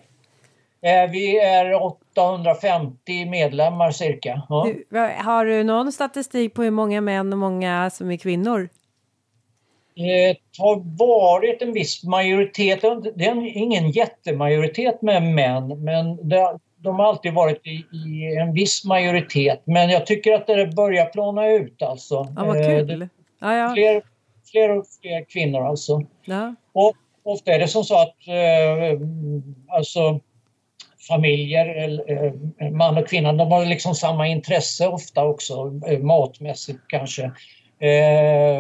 Vi är 850 medlemmar cirka. Ja. Har du någon statistik på hur många män och många som är kvinnor? Det har varit en viss majoritet. Det är ingen jättemajoritet med män, men de har alltid varit i en viss majoritet. Men jag tycker att det börjar plana ut alltså. Ja, vad kul. Fler och fler kvinnor alltså. Ja. Och ofta är det som så att alltså familjer, man och kvinna, de har liksom samma intresse ofta också, matmässigt kanske,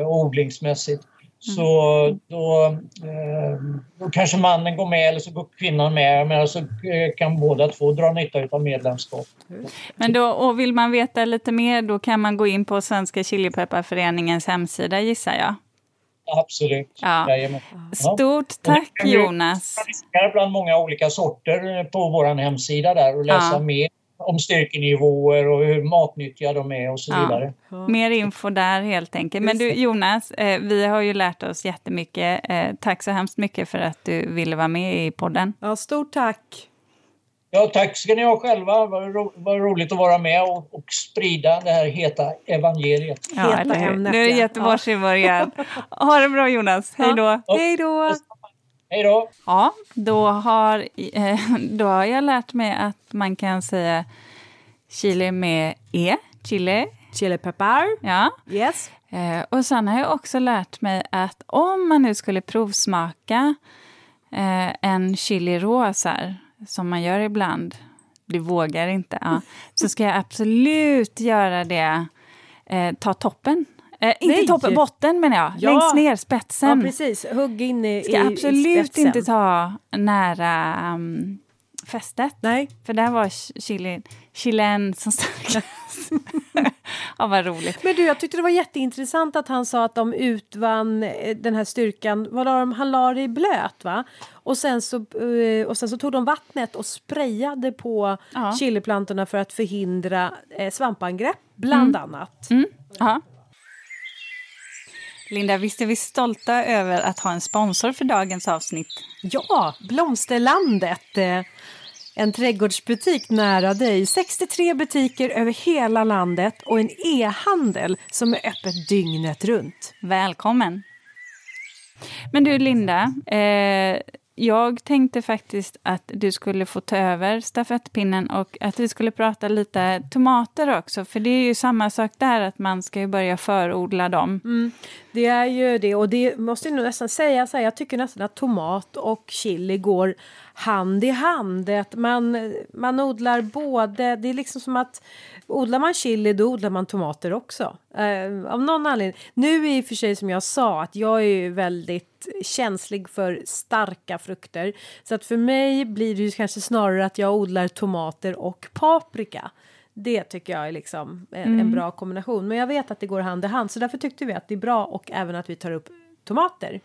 odlingsmässigt. Så då kanske mannen går med eller så går kvinnan med, men så kan båda två dra nytta av medlemskap. Men då, och vill man veta lite mer, då kan man gå in på Svenska Chilipepparföreningens hemsida, gissar jag. Absolut. Ja. Stort tack, Jonas. Vi kan bland många olika sorter på vår hemsida där och läsa mer om styrkenivåer och hur matnyttiga de är och så vidare. Ja. Mer info där helt enkelt. Men du, Jonas, vi har ju lärt oss jättemycket. Tack så hemskt mycket för att du ville vara med i podden. Ja, stort tack. Ja, tack ska ni ha själva. Vad roligt att vara med och sprida det här heta evangeliet. Ja, nu är Göteborgs i början. Ha det bra, Jonas. Hej då. Ja. Hej då. Hej då. Ja, då har jag lärt mig att man kan säga chili med e. Chilepeppar. Ja. Yes. Och sen har jag också lärt mig att om man nu skulle provsmaka en chili rosar, som man gör ibland, du vågar inte, så ska jag absolut göra det, ta toppen, inte toppen, botten menar jag, längst ner, spetsen, precis, hugg in i spetsen, ska absolut inte ta nära fästet. Nej. För där var chilen som starkast. Ja, vad roligt. Men du, jag tyckte det var jätteintressant att han sa att de utvann den här styrkan. Han la det i blöt, va? Och sen så tog de vattnet och sprayade på chiliplantorna för att förhindra svampangrepp, bland annat. Mm. Ja. Linda, visst är vi stolta över att ha en sponsor för dagens avsnitt? Ja, Blomsterlandet. en trädgårdsbutik nära dig, 63 butiker över hela landet och en e-handel som är öppet dygnet runt. Välkommen! Men du Linda, jag tänkte faktiskt att du skulle få ta över stafettpinnen och att vi skulle prata lite tomater också. För det är ju samma sak där, att man ska ju börja förodla dem. Mm, det är ju det, och det måste jag nog nästan säga så här, jag tycker nästan att tomat och chili går hand i hand. Att man odlar både, det är liksom som att odlar man chili då odlar man tomater också. Av någon anledning. Nu är i och för sig som jag sa att jag är ju väldigt känslig för starka frukter. Så att för mig blir det ju kanske snarare att jag odlar tomater och paprika. Det tycker jag är liksom en bra kombination. Men jag vet att det går hand i hand. Så därför tyckte vi att det är bra, och även att vi tar upp tomater.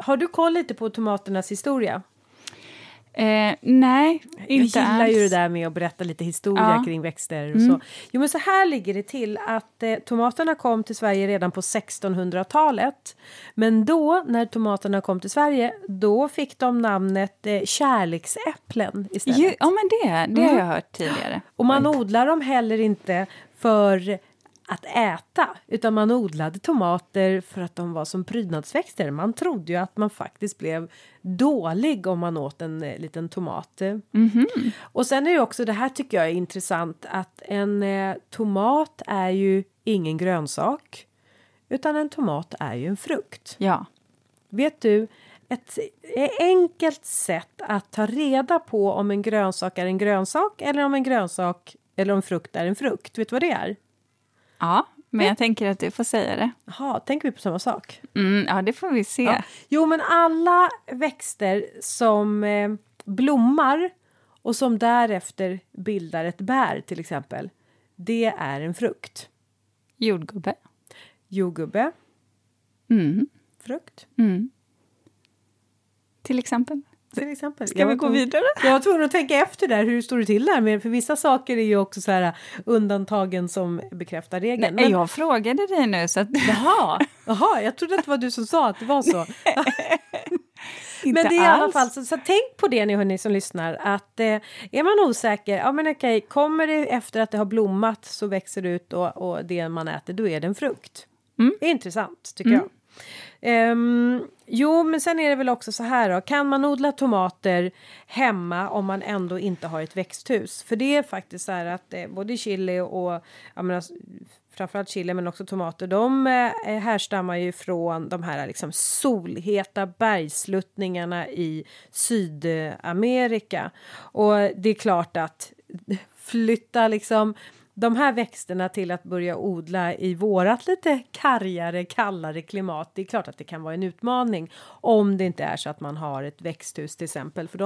Har du koll lite på tomaternas historia? Nej, inte alls. Jag gillar ju det där med att berätta lite historia kring växter och så. Jo, men så här ligger det till att tomaterna kom till Sverige redan på 1600-talet. Men då, när tomaterna kom till Sverige, då fick de namnet kärleksäpplen istället. Ja, men det har jag hört tidigare. Och man odlar dem heller inte för att äta, utan man odlade tomater för att de var som prydnadsväxter. Man trodde ju att man faktiskt blev dålig om man åt en liten tomat. Mm-hmm. Och sen är det också, det här tycker jag är intressant, att en tomat är ju ingen grönsak, utan en tomat är ju en frukt. Ja. Vet du, ett enkelt sätt att ta reda på om en grönsak är en grönsak, eller om en grönsak eller om frukt är en frukt, vet du vad det är? Ja, men jag tänker att du får säga det. Jaha, tänker vi på samma sak? Ja, det får vi se. Ja. Jo, men alla växter som blommar och som därefter bildar ett bär till exempel, det är en frukt. Jordgubbe. Jordgubbe. Mm. Frukt. Mm. Till exempel. Ska vi gå vidare? Jag tror att tänka efter där, hur står det till där med, för vissa saker är ju också så här undantagen som bekräftar regeln. Nej, men jag frågade dig nu så att Jaha, jag trodde att det var du som sa att det var så. Men det är i alla fall så tänk på det ni hörni som lyssnar, att är man osäker, ja men okej, kommer det efter att det har blommat så växer det ut och det man äter, då är det en frukt. Mm. Det är intressant tycker jag. Jo, men sen är det väl också så här då. Kan man odla tomater hemma om man ändå inte har ett växthus? För det är faktiskt så här att både chili och, jag menar, framförallt chili men också tomater, de härstammar ju från de här liksom solheta bergsluttningarna i Sydamerika. Och det är klart att flytta liksom de här växterna till att börja odla i vårat lite kargare, kallare klimat. Det är klart att det kan vara en utmaning om det inte är så att man har ett växthus till exempel. För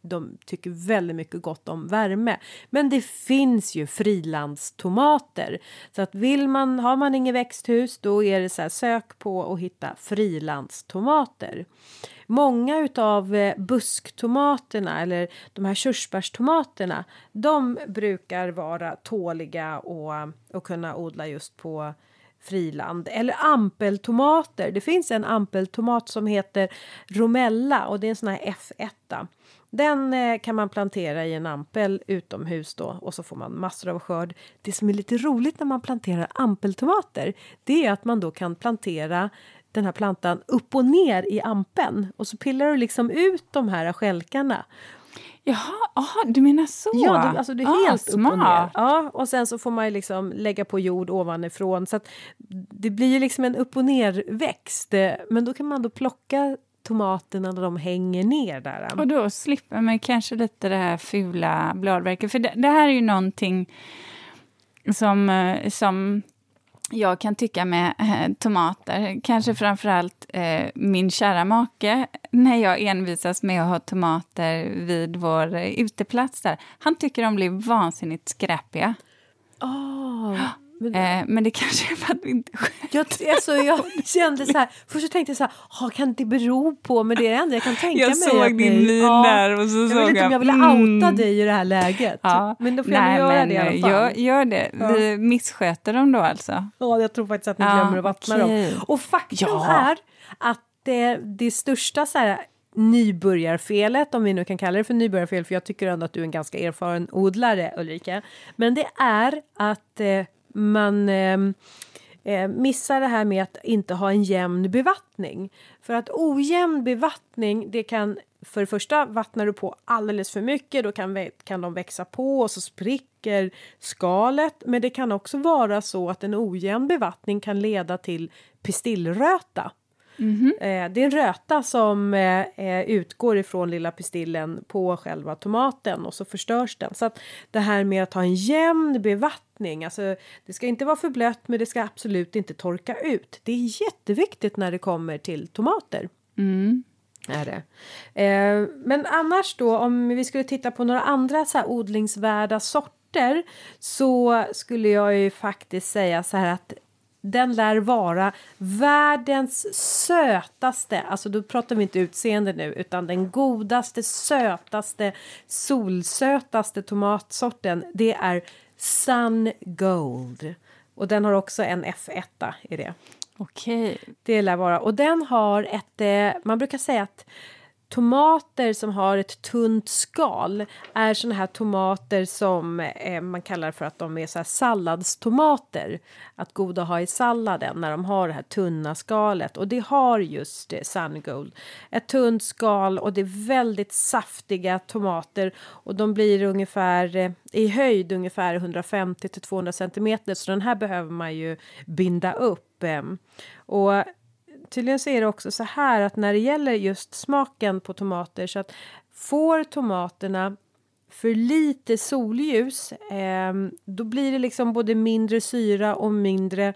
de tycker väldigt mycket gott om värme. Men det finns ju frilandstomater. Så att har man ingen växthus, då är det så här, sök på och hitta frilandstomater. Många utav busktomaterna eller de här körsbärstomaterna, de brukar vara tåliga och kunna odla just på friland. Eller ampeltomater. Det finns en ampeltomat som heter Romella, och det är en sån här F1. Den kan man plantera i en ampel utomhus då, och så får man massor av skörd. Det som är lite roligt när man planterar ampeltomater, det är att man då kan plantera den här plantan upp och ner i ampen. Och så pillar du liksom ut de här skälkarna. Jaha, du menar så? Ja, alltså det är helt smart. Upp och ner. Ja, och sen så får man ju liksom lägga på jord ovanifrån. Så att det blir ju liksom en upp och ner växt. Men då kan man då plocka tomaterna när de hänger ner där. Och då slipper man kanske lite det här fula bladverket. För det här är ju någonting som jag kan tycka med tomater, kanske framförallt min kära make, när jag envisas med att ha tomater vid vår uteplats där. Han tycker de blir vansinnigt skräpiga. Men det kanske är för att vi inte jag kände så här, först så tänkte jag så här, kan det bero på, men det är det enda jag kan tänka mig. Jag såg din min där och så såg jag. Jag ville outa dig i det här läget. Ja. Men då får jag göra det i alla fall. Gör det. Ja. Vi missköter dem då alltså. Ja, jag tror faktiskt att ni glömmer att vattna dem. Och faktum är att det största så här nybörjarfelet, om vi nu kan kalla det för nybörjarfel, för jag tycker ändå att du är en ganska erfaren odlare, Ulrika. Men det är att man missar det här med att inte ha en jämn bevattning. För att ojämn bevattning, det kan, för det första vattnar du på alldeles för mycket, då kan de växa på och så spricker skalet. Men det kan också vara så att en ojämn bevattning kan leda till pistillröta. Mm-hmm. Det är en röta som utgår ifrån lilla pistillen på själva tomaten och så förstörs den. Så att det här med att ha en jämn bevattning, alltså det ska inte vara för blött men det ska absolut inte torka ut. Det är jätteviktigt när det kommer till tomater. Mm. Är det. Men annars då, om vi skulle titta på några andra så här odlingsvärda sorter, så skulle jag ju faktiskt säga så här att den lär vara världens sötaste, alltså då pratar vi inte utseende nu, utan den godaste, sötaste, solsötaste tomatsorten, det är Sun Gold. Och den har också en F1 i det. Okej. Det lär vara. Och den har ett, man brukar säga att tomater som har ett tunt skal är såna här tomater som man kallar för att de är så här salladstomater. Att goda ha i salladen när de har det här tunna skalet. Och det har just Sun Gold. Ett tunt skal och det är väldigt saftiga tomater. Och de blir ungefär i höjd ungefär 150-200 cm. Så den här behöver man ju binda upp. Och tydligen så är det också så här att när det gäller just smaken på tomater, så att får tomaterna för lite solljus, då blir det liksom både mindre syra och mindre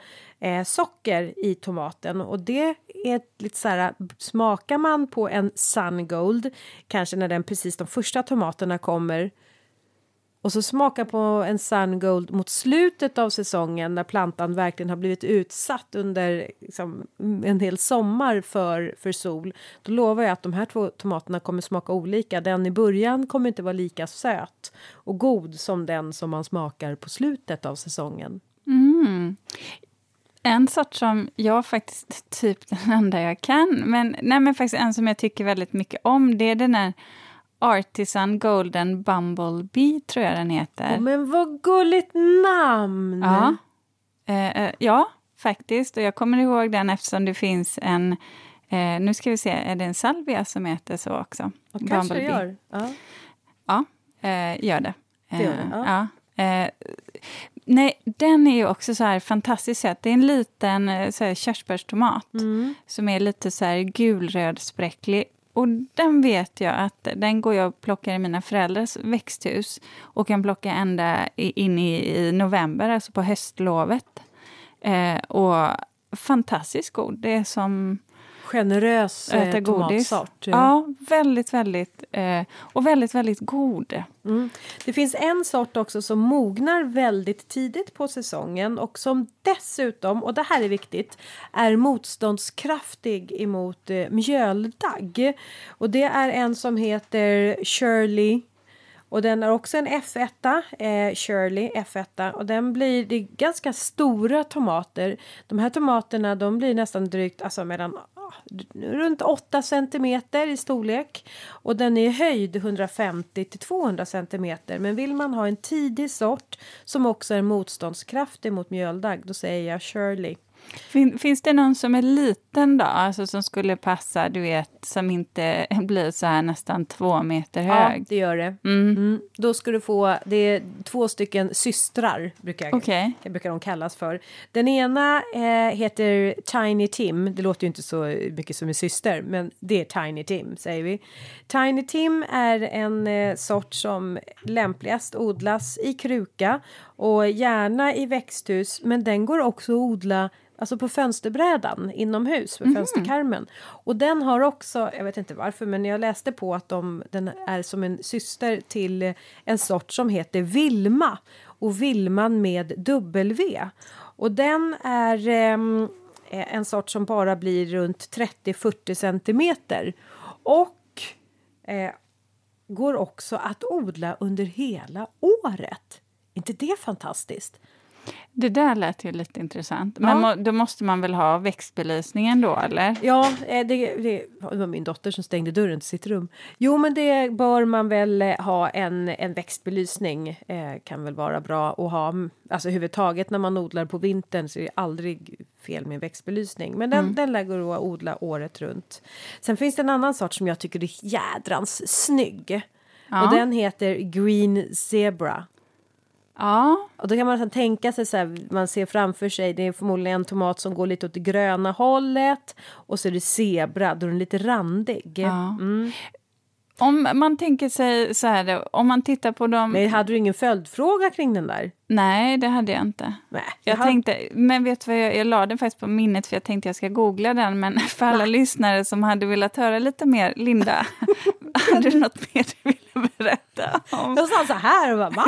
socker i tomaten. Och det är lite så här, smakar man på en Sun Gold, kanske när den precis de första tomaterna kommer, och så smakar på en Sun Gold mot slutet av säsongen när plantan verkligen har blivit utsatt under liksom en hel sommar för sol. Då lovar jag att de här två tomaterna kommer smaka olika. Den i början kommer inte vara lika söt och god som den som man smakar på slutet av säsongen. Mm. En sort som jag faktiskt, typ den enda jag kan, men faktiskt en som jag tycker väldigt mycket om, det är den här Artisan Golden Bumblebee, tror jag den heter. Oh, men vad gulligt namn! Ja. Ja, faktiskt. Och jag kommer ihåg den eftersom det finns en, nu ska vi se, är det en salvia som heter så också? Och kanske gör. Ja, gör det. Nej, den är ju också så här fantastiskt söt. Det är en liten så här körsbärstomat som är lite så här gulröd spräcklig. Och den vet jag att den går jag och plockar i mina föräldrars växthus. Och kan plocka ända in i november, alltså på höstlovet. Och fantastiskt god. Det är som... generös tomatsort. Ja, väldigt, väldigt. Och väldigt, väldigt god. Mm. Det finns en sort också som mognar väldigt tidigt på säsongen. Och som dessutom, och det här är viktigt, är motståndskraftig emot mjöldagg. Och det är en som heter Shirley. Och den är också en F1, Shirley F1. Och den blir, det är ganska stora tomater. De här tomaterna, de blir nästan drygt, alltså mellan runt 8 centimeter i storlek. Och den är höjd 150-200 centimeter. Men vill man ha en tidig sort som också är motståndskraftig mot mjöldagg, då säger jag Shirley. Finns det någon som är liten då? Alltså som skulle passa, du vet, som inte blir så här nästan 2 meter hög? Ja, det gör det. Då ska du få, det är 2 stycken systrar brukar de kallas för. Den ena heter Tiny Tim. Det låter ju inte så mycket som en syster, men det är Tiny Tim, säger vi. Tiny Tim är en sort som lämpligast odlas i kruka och gärna i växthus, men den går också att odla alltså på fönsterbrädan inomhus, på fönsterkarmen. Och den har också, jag vet inte varför, men jag läste på att den är som en syster till en sort som heter Vilma. Och Vilman med W. Och den är en sort som bara blir runt 30-40 centimeter. Och går också att odla under hela året. Inte det fantastiskt? Det där lät ju lite intressant. Men då måste man väl ha växtbelysningen då, eller? Ja, det var min dotter som stängde dörren till sitt rum. Jo, men det bör man väl ha en växtbelysning. Kan väl vara bra att ha. Alltså överhuvudtaget när man odlar på vintern så är det aldrig fel med växtbelysning. Men den lägger du att odla året runt. Sen finns det en annan sort som jag tycker är jädrans snygg. Ja. Och den heter Green Zebra. Ja. Och då kan man tänka sig så här, man ser framför sig, det är förmodligen en tomat som går lite åt det gröna hållet. Och så är det zebra, då är den lite randig. Ja. Mm. Om man tänker sig så här, om man tittar på dem... Men hade du ingen följdfråga kring den där? Nej, det hade jag inte. Nej, jag tänkte, men vet du vad, jag la den faktiskt på minnet för jag tänkte jag ska googla den. Men för alla lyssnare som hade velat höra lite mer, Linda, hade du något mer du ville berätta om? Jag sa så här och bara, va?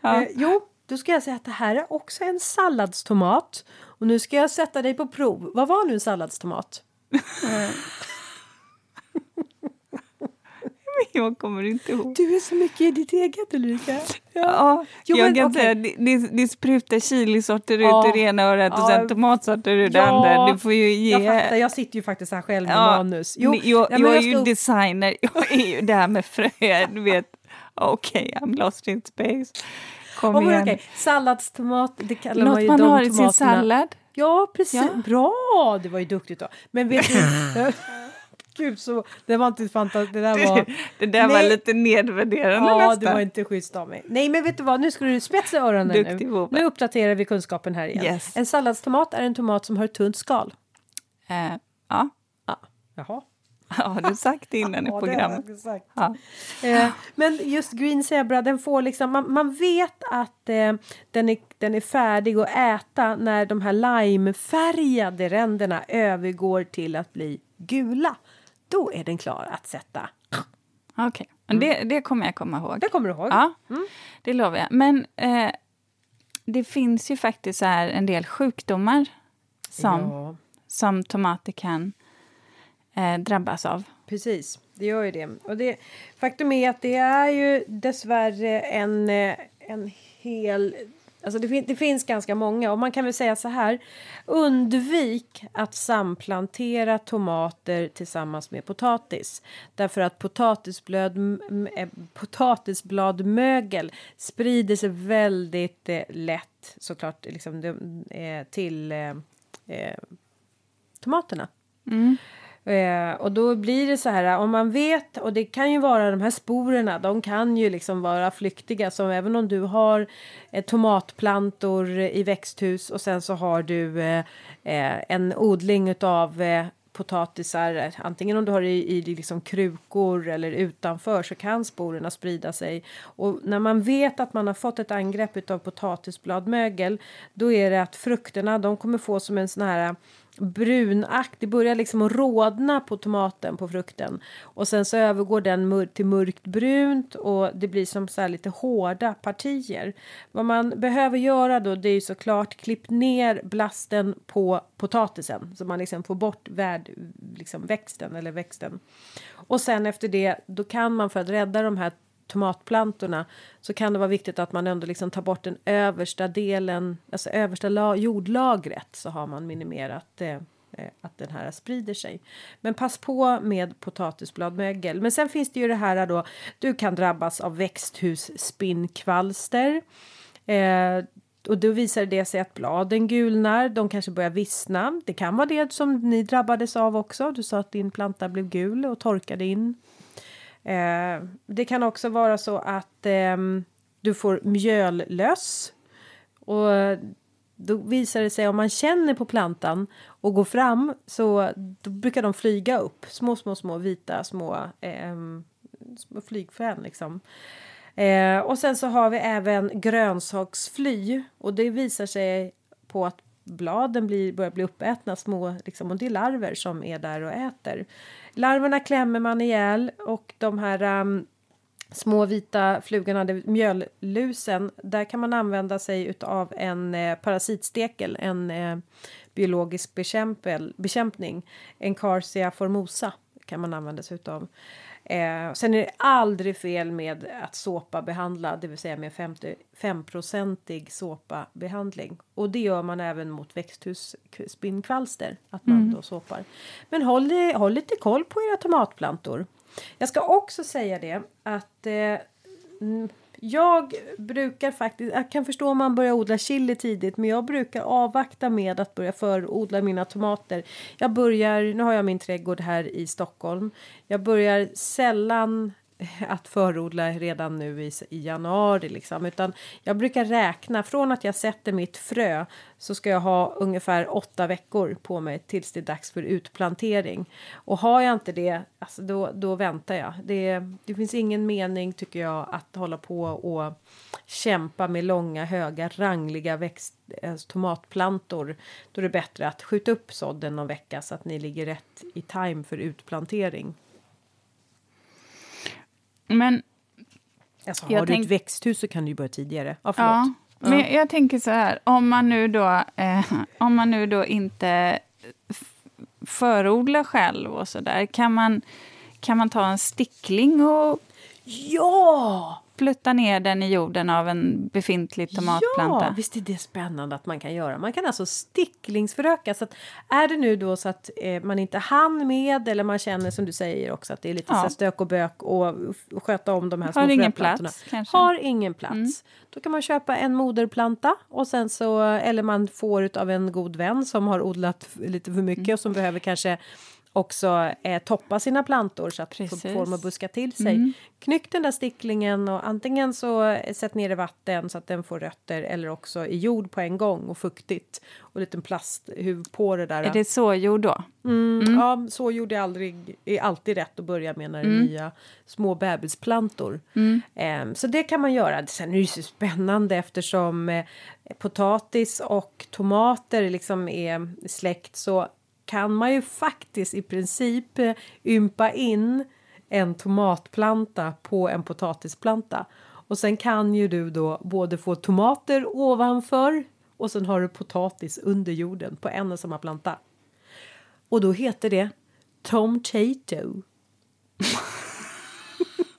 Ja. Jo, då ska jag säga att det här är också en salladstomat. Och nu ska jag sätta dig på prov. Vad var nu en salladstomat? Jag kommer inte ihåg. Du är så mycket i ditt eget, Ulrika. Ja, jo, jag kan säga det sprutar chilisorter ut ur ena örat och sen tomatsorter ur det andra. Du får ju ge... Jag sitter ju faktiskt här själv med manus. Jag är ju designer. Jag är ju det här med fröer, du vet. Okej, I'm lost in space. Kom igen. Okay. Salladstomat, det kallar man ju de tomaterna. Något man har i sin sallad. Ja, precis. Ja. Bra, det var ju duktigt då. Men vet du... Gud, så det var inte fantastiskt. Det där var lite nedvärderande nästan. Ja, det var inte schysst av mig. Nej, men vet du vad? Nu ska du spetsa öronen nu. Nu uppdaterar vi kunskapen här igen. Yes. En salladstomat är en tomat som har ett tunt skal. Ja. Jaha. Ja, har du sagt det innan i programmet? Ja. Men just Green Zebra, den får liksom... Man vet att den är färdig att äta när de här limefärgade ränderna övergår till att bli gula. Då är den klar att sätta. Okej, det kommer jag komma ihåg. Det kommer du ihåg? Ja, det lovar jag. Men det finns ju faktiskt så här en del sjukdomar som tomater kan drabbas av. Precis, det gör ju det. Och det, faktum är att det är ju dessvärre en hel... Alltså det finns ganska många och man kan väl säga så här. Undvik att samplantera tomater tillsammans med potatis. Därför att potatisbladmögel sprider sig väldigt lätt såklart liksom, till tomaterna. Mm. Och då blir det så här, om man vet, och det kan ju vara de här sporerna, de kan ju liksom vara flyktiga, så även om du har tomatplantor i växthus och sen så har du en odling utav potatisar, antingen om du har det i liksom krukor eller utanför, så kan sporerna sprida sig. Och när man vet att man har fått ett angrepp utav potatisbladmögel, då är det att frukterna, de kommer få som en sån här brunaktig, det börjar liksom att rodna på tomaten, på frukten, och sen så övergår den till mörkt brunt och det blir som så här lite hårda partier. Vad man behöver göra då, det är ju såklart klipp ner blasten på potatisen så man liksom får bort liksom växten eller växten, och sen efter det, då kan man, för att rädda de här tomatplantorna, så kan det vara viktigt att man ändå liksom tar bort den översta delen, alltså översta jordlagret, så har man minimerat att den här sprider sig. Men pass på med potatisbladmögel. Men sen finns det ju det här då, du kan drabbas av växthusspinnkvalster. Och då visar det sig att bladen gulnar, de kanske börjar vissna. Det kan vara det som ni drabbades av också. Du sa att din planta blev gul och torkade in. Det kan också vara så att du får mjöllöss, och då visar det sig, om man känner på plantan och går fram, så då brukar de flyga upp, små vita små flygfän liksom. Och sen så har vi även grönsaksfly, och det visar sig på att bladen börjar bli uppätna små liksom, och det är larver som är där och äter. Larverna klämmer man ihjäl, och de här små vita flugorna, mjöllusen, där kan man använda sig utav en parasitstekel, en biologisk bekämpning, Encarsia formosa. kan man använda sig utav. Sen är det aldrig fel med att såpa behandla, det vill säga med 5-procentig såpabehandling. Och det gör man även mot växthusspinnkvalster, att man då såpar. Men håll lite koll på era tomatplantor. Jag ska också säga det att jag brukar faktiskt, jag kan förstå om man börjar odla chili tidigt, men jag brukar avvakta med att börja förodla mina tomater. Nu har jag min trädgård här i Stockholm. Jag börjar sällan att förodla redan nu i januari liksom, utan jag brukar räkna från att jag sätter mitt frö, så ska jag ha ungefär 8 veckor på mig tills det är dags för utplantering. Och har jag inte det, alltså då väntar jag. Det finns ingen mening tycker jag att hålla på och kämpa med långa, höga, rangliga tomatplantor. Då är det bättre att skjuta upp sådden någon vecka så att ni ligger rätt i time för utplantering. Men alltså, har du ett växthus så kan du ju börja tidigare. Ja, förlåt. Ja. Men jag tänker så här, om man nu då inte förodlar själv och så där, kan man ta en stickling och plutta ner den i jorden av en befintlig tomatplanta. Ja, visst är det spännande att man kan göra. Man kan alltså sticklingsföröka. Så att, är det nu då så att man inte hann med, eller man känner som du säger också att det är lite så stök och bök och sköta om de här små fröplantorna. Har ingen plats. Då kan man köpa en moderplanta och sen så, eller man får utav en god vän som har odlat lite för mycket och som behöver kanske också toppa sina plantor så att får man buska till sig. Knyck den där sticklingen och antingen så sätt ner i vatten så att den får rötter, eller också i jord på en gång och fuktigt och liten plasthuvud på det där. Är det såjord då? Ja, såjord är alltid rätt att börja med när det är nya små bebisplantor. Så det kan man göra. Sen är det ju så spännande eftersom potatis och tomater liksom är släkt, så kan man ju faktiskt i princip ympa in en tomatplanta på en potatisplanta. Och sen kan ju du då både få tomater ovanför och sen har du potatis under jorden på en och samma planta. Och då heter det Tom-tato.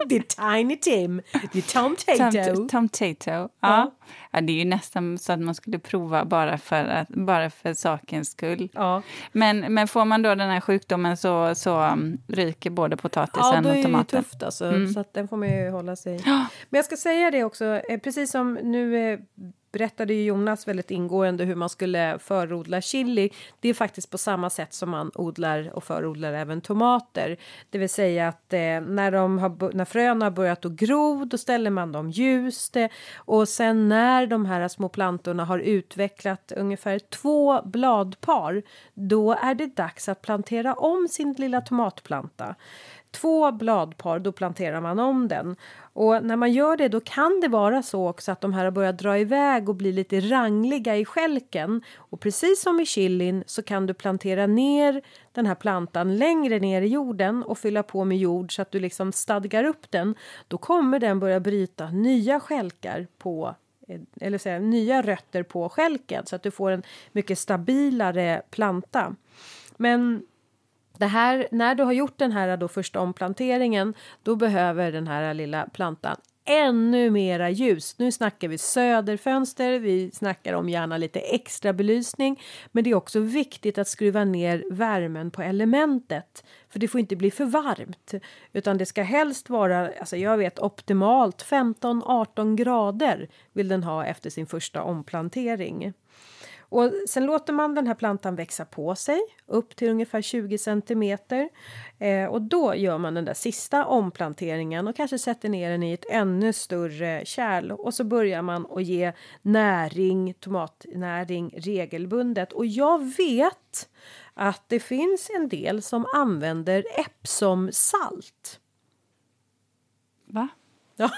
Det är Tiny Tim. Det är Tom-tato. Tom-tato, ja. Ja, det är ju nästan så att man skulle prova bara för sakens skull. Ja. Men får man då den här sjukdomen så ryker både potatisen och tomaten. Ja, det är ju tufft alltså, så att den får man ju hålla sig. Ja. Men jag ska säga det också, precis som nu berättade ju Jonas väldigt ingående hur man skulle förodla chili. Det är faktiskt på samma sätt som man odlar och förodlar även tomater. Det vill säga att när fröna har börjat att gro, då ställer man dem ljust. Och sen när de här små plantorna har utvecklat ungefär 2 bladpar, då är det dags att plantera om sin lilla tomatplanta. 2 bladpar, då planterar man om den. Och när man gör det, då kan det vara så också att de här har börjat dra iväg och bli lite rangliga i skälken. Och precis som i chilin så kan du plantera ner den här plantan längre ner i jorden och fylla på med jord så att du liksom stadgar upp den. Då kommer den börja bryta nya skälkar på, eller säga, nya rötter på skälken, så att du får en mycket stabilare planta. Men det här, när du har gjort den här då första omplanteringen, då behöver den här lilla plantan ännu mera ljus. Nu snackar vi söderfönster, vi snackar om gärna lite extra belysning, men det är också viktigt att skruva ner värmen på elementet, för det får inte bli för varmt, utan det ska helst vara, alltså jag vet optimalt 15-18 grader vill den ha efter sin första omplantering. Och sen låter man den här plantan växa på sig upp till ungefär 20 centimeter. Och då gör man den där sista omplanteringen och kanske sätter ner den i ett ännu större kärl. Och så börjar man att ge tomatnäring regelbundet. Och jag vet att det finns en del som använder Epsom-salt. Va? Ja.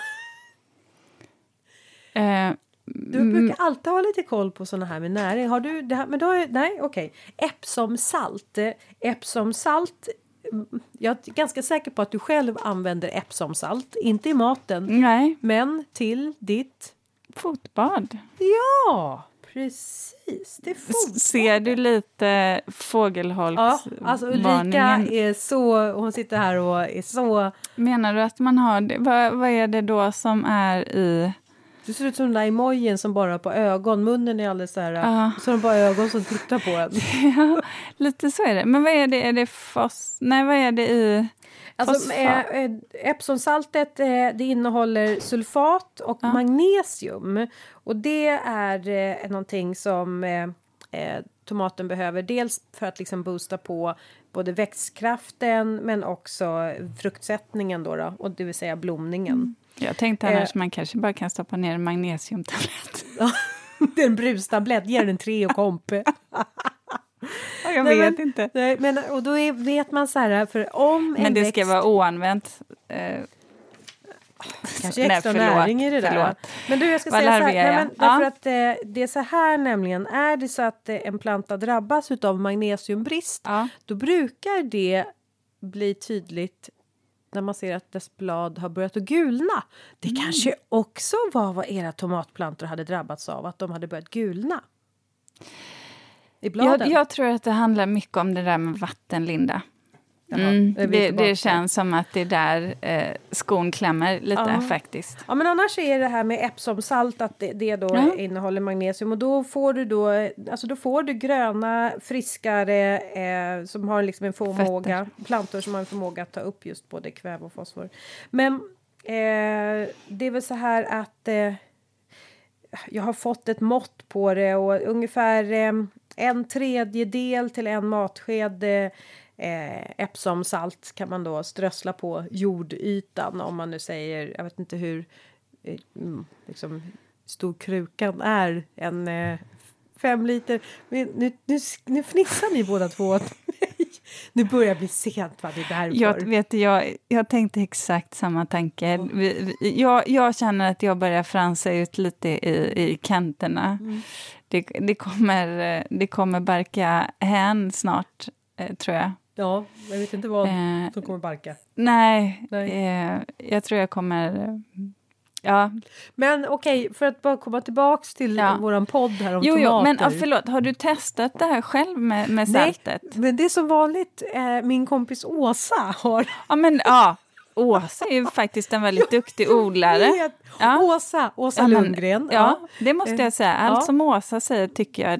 Du brukar alltid ha lite koll på såna här med näring. Har du det här? Men då, nej, okej. Epsom salt. Jag är ganska säker på att du själv använder Epsom salt, inte i maten, nej, men till ditt fotbad. Ja, Precis, det får. Ser du lite fågelholksvarningen? Ja, alltså Ulrika är så, hon sitter här och är så... Menar du att man har det? Vad är det då som är i... Du ser ut som den där emojen som bara på ögon, munnen är alldeles så här, så de bara ögon som tittar på en. Ja, lite så är det. Men vad är det? Är det fos... Nej, vad är det i... Alltså, Epsomsaltet det innehåller sulfat och magnesium. Och det är någonting som tomaten behöver. Dels för att liksom boosta på både växtkraften men också fruktsättningen då, och det vill säga blomningen. Mm. Jag tänkte annars man kanske bara kan stoppa ner en magnesiumtablett. Det är en brustablett, ger den 3 och komp. Jag vet inte. Nej, men, och då vet man så här, för om en men det växt... ska vara oanvänt. Kanske extra näring i det där. Förlåt. Men du, jag ska säga så här. Nej, men, därför att det är så här nämligen. Är det så att en planta drabbas utav magnesiumbrist. Ja. Då brukar det bli tydligt när man ser att dess blad har börjat att gulna. Det kanske också var vad era tomatplantor hade drabbats av. Att de hade börjat gulna. Jag tror att det handlar mycket om det där med vatten, Linda. Det känns som att det där skon klämmer lite faktiskt. Ja, men annars är det här med Epsomsalt att det då innehåller magnesium. Och då får du gröna, friskare som har liksom en förmåga, plantor som har en förmåga att ta upp just både kväve och fosfor. Men det är väl så här att jag har fått ett mått på det och ungefär... 1/3 till 1 matsked Epsomsalt kan man då strössla på jordytan. Om man nu säger, jag vet inte hur liksom stor krukan är, en 5 liter. Men nu fnissar ni båda två. Nu börjar bli sent, vad det är därför. Jag tänkte exakt samma tanke. Jag känner att jag börjar fransa ut lite i kanterna. Mm. Det kommer barka hän snart, tror jag. Ja, jag vet inte vad som kommer barka. Nej. Jag tror jag kommer... Ja. Men okej, för att bara komma tillbaks till våran podd här om tomater. Men förlåt, har du testat det här själv med saltet? Nej, men det är som vanligt min kompis Åsa har. Åsa är ju faktiskt en väldigt duktig odlare. Ja. Åsa Lundgren. Ja, det måste jag säga. Allt som Åsa säger tycker jag,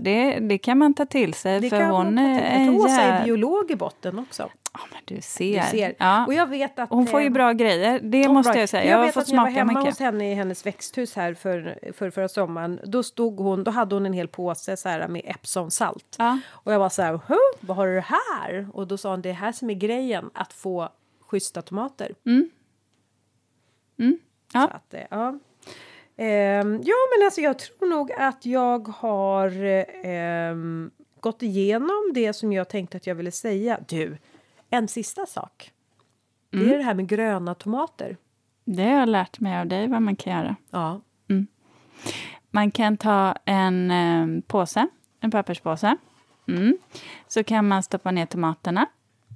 det kan man ta till sig. Det för kan hon man ta till. Jag tror Åsa är biolog i botten också. Ja, men du ser. Ja. Och jag vet att, hon får ju bra grejer, det måste jag säga. Jag har fått smaka mycket. Jag vet att när jag var hemma hos henne i hennes växthus här förra sommaren. Då hade hon en hel påse så här med Epsomsalt. Ja. Och jag var så här, vad har du här? Och då sa hon, det här som är grejen, att få schyssta tomater. Ja. Så att, ja, men alltså jag tror nog att jag har gått igenom det som jag tänkte att jag ville säga. Du, en sista sak. Det är det här med gröna tomater. Det har jag lärt mig av dig vad man kan göra. Ja. Mm. Man kan ta en påse, en papperspåse. Så kan man stoppa ner tomaterna.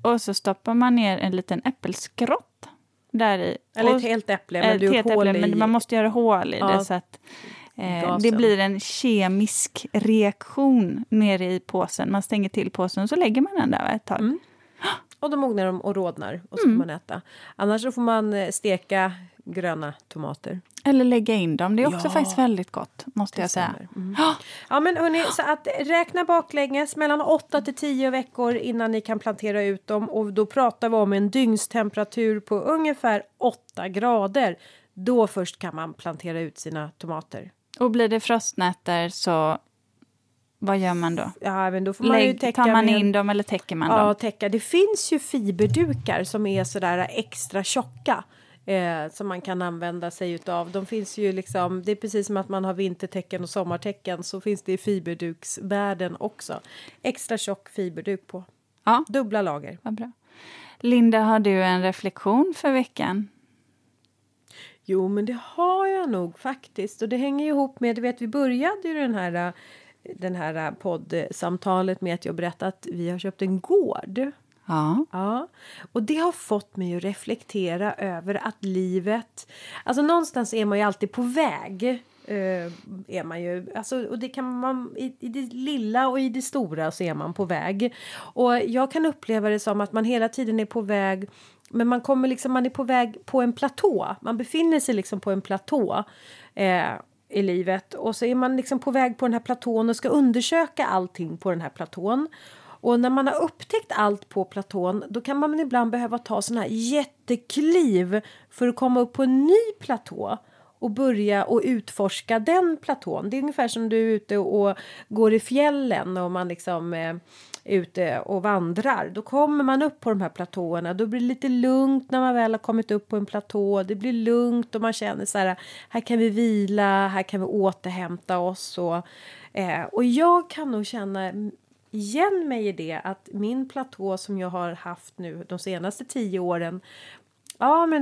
Och så stoppar man ner en liten äppelskrott där i. Eller ett helt äpple, men du hål äpple, i. Men man måste göra hål i det så att det blir en kemisk reaktion nere i påsen. Man stänger till påsen och så lägger man den där ett tag. Och då mognar de och rodnar och så får man äta. Annars så får man steka gröna tomater. Eller lägga in dem. Det är också faktiskt väldigt gott, måste jag säga. Ja, men hörni, så att räkna baklänges mellan 8 till 10 veckor innan ni kan plantera ut dem. Och då pratar vi om en dygnstemperatur på ungefär 8 grader. Då först kan man plantera ut sina tomater. Och blir det frostnätter så... Vad gör man då? Ja, men då får man ju täcka. Tar man in dem eller täcker man dem? Ja, täcka. Det finns ju fiberdukar som är sådär extra tjocka. Som man kan använda sig utav. De finns ju liksom, det är precis som att man har vintertäcken och sommartäcken. Så finns det i fiberduksvärlden också. Extra tjock fiberduk på. Ja. Dubbla lager. Vad bra. Linda, har du en reflektion för veckan? Jo, men det har jag nog faktiskt. Och det hänger ju ihop med, du vet, vi började ju den här poddsamtalet med att jag berättade att vi har köpt en gård. Ja. Och det har fått mig att reflektera över att livet... Alltså någonstans är man ju alltid på väg. är man ju, alltså, och det kan man i det lilla och i det stora så är man på väg. Och jag kan uppleva det som att man hela tiden är på väg, men man kommer liksom, man är på väg på en platå. Man befinner sig liksom på en platå i livet, och så är man liksom på väg på den här platån och ska undersöka allting på den här platån. Och när man har upptäckt allt på platån, då kan man ibland behöva ta sådana här jättekliv för att komma upp på en ny platå och börja och utforska den platån. Det är ungefär som du är ute och går i fjällen och man liksom är ute och vandrar. Då kommer man upp på de här platåerna. Då blir det lite lugnt när man väl har kommit upp på en platå. Det blir lugnt och man känner så här, här kan vi vila, här kan vi återhämta oss. Och jag kan nog känna igen mig i det, att min platå som jag har haft nu de senaste 10 åren,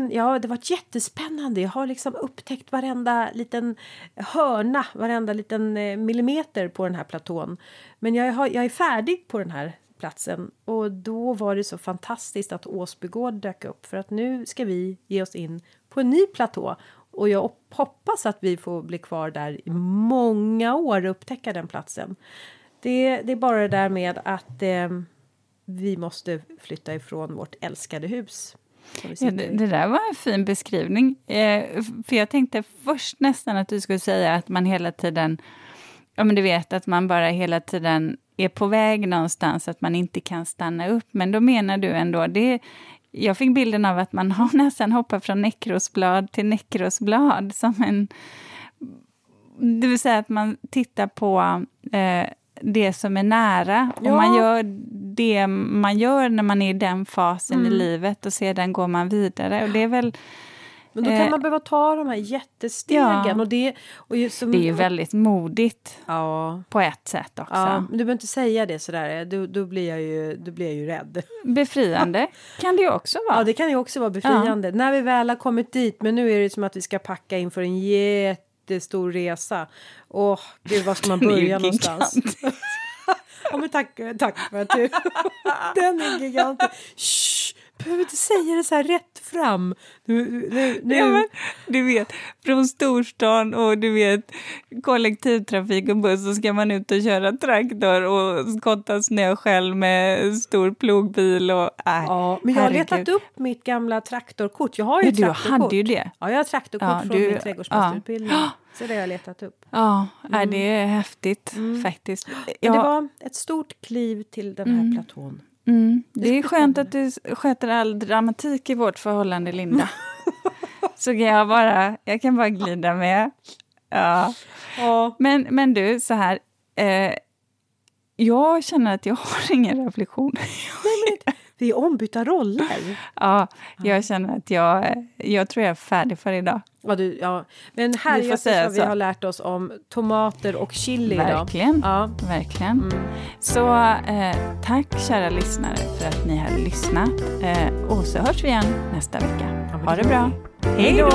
det har varit jättespännande. Jag har liksom upptäckt varenda liten hörna, varenda liten millimeter på den här platån. Men jag är färdig på den här platsen, och då var det så fantastiskt att Åsby gård dök upp, för att nu ska vi ge oss in på en ny platå. Och jag hoppas att vi får bli kvar där i många år och upptäcka den platsen. Det är bara det där med att vi måste flytta ifrån vårt älskade hus. Ja, det där var en fin beskrivning. För jag tänkte först nästan att du skulle säga att man hela tiden, ja men du vet att man bara hela tiden är på väg någonstans, att man inte kan stanna upp. Men då menar du ändå, jag fick bilden av att man har nästan hoppat från näckrosblad till näckrosblad. Det vill säga att man tittar på det som är nära, och man gör det man gör när man är i den fasen i livet, och sedan går man vidare, och det är väl... Men då kan man behöva ta de här jättestegen. Ja, det är ju väldigt modigt på ett sätt också. Ja, men du behöver inte säga det sådär. Då blir jag ju rädd. Befriande kan det ju också vara. Ja, det kan ju också vara befriande. Ja. När vi väl har kommit dit, men nu är det som att vi ska packa inför en jättestor resa. Åh, gud, var ska man börja någonstans? Ja, men tack för att du... Den är gigantisk. Shh, behöver inte säga det så här rätt fram. Nu. Ja, men, du vet, från storstan och du vet kollektivtrafik och buss, så ska man ut och köra traktor och skotta snö själv med stor plogbil och... Ja, men jag har letat upp mitt gamla traktorkort. Jag har ju traktorkort. Du hade ju det. Ja, jag har traktorkort från min trädgårdsmästarutbildning. Ja. Så det har jag letat upp. Ja, det är häftigt faktiskt. Ja. Men det var ett stort kliv till den här platån. Mm. Det är skönt att du sköter all dramatik i vårt förhållande, Linda. Så kan jag kan bara glida med. Ja. Ja. Men du, så här... jag känner att jag har ingen reflektion. Nej, men vi är ombytta roller. Ja, jag känner att jag tror jag är färdig för idag. Ja, men här är det vi har lärt oss om tomater och chili idag. Verkligen, ja. Verkligen. Mm. Så tack kära lyssnare för att ni har lyssnat. Och så hörs vi igen nästa vecka. Ha det bra. Hej då!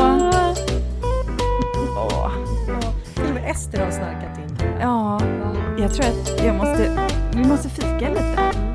Till och med Ester har snarkat in. Ja, jag tror att vi måste fika lite.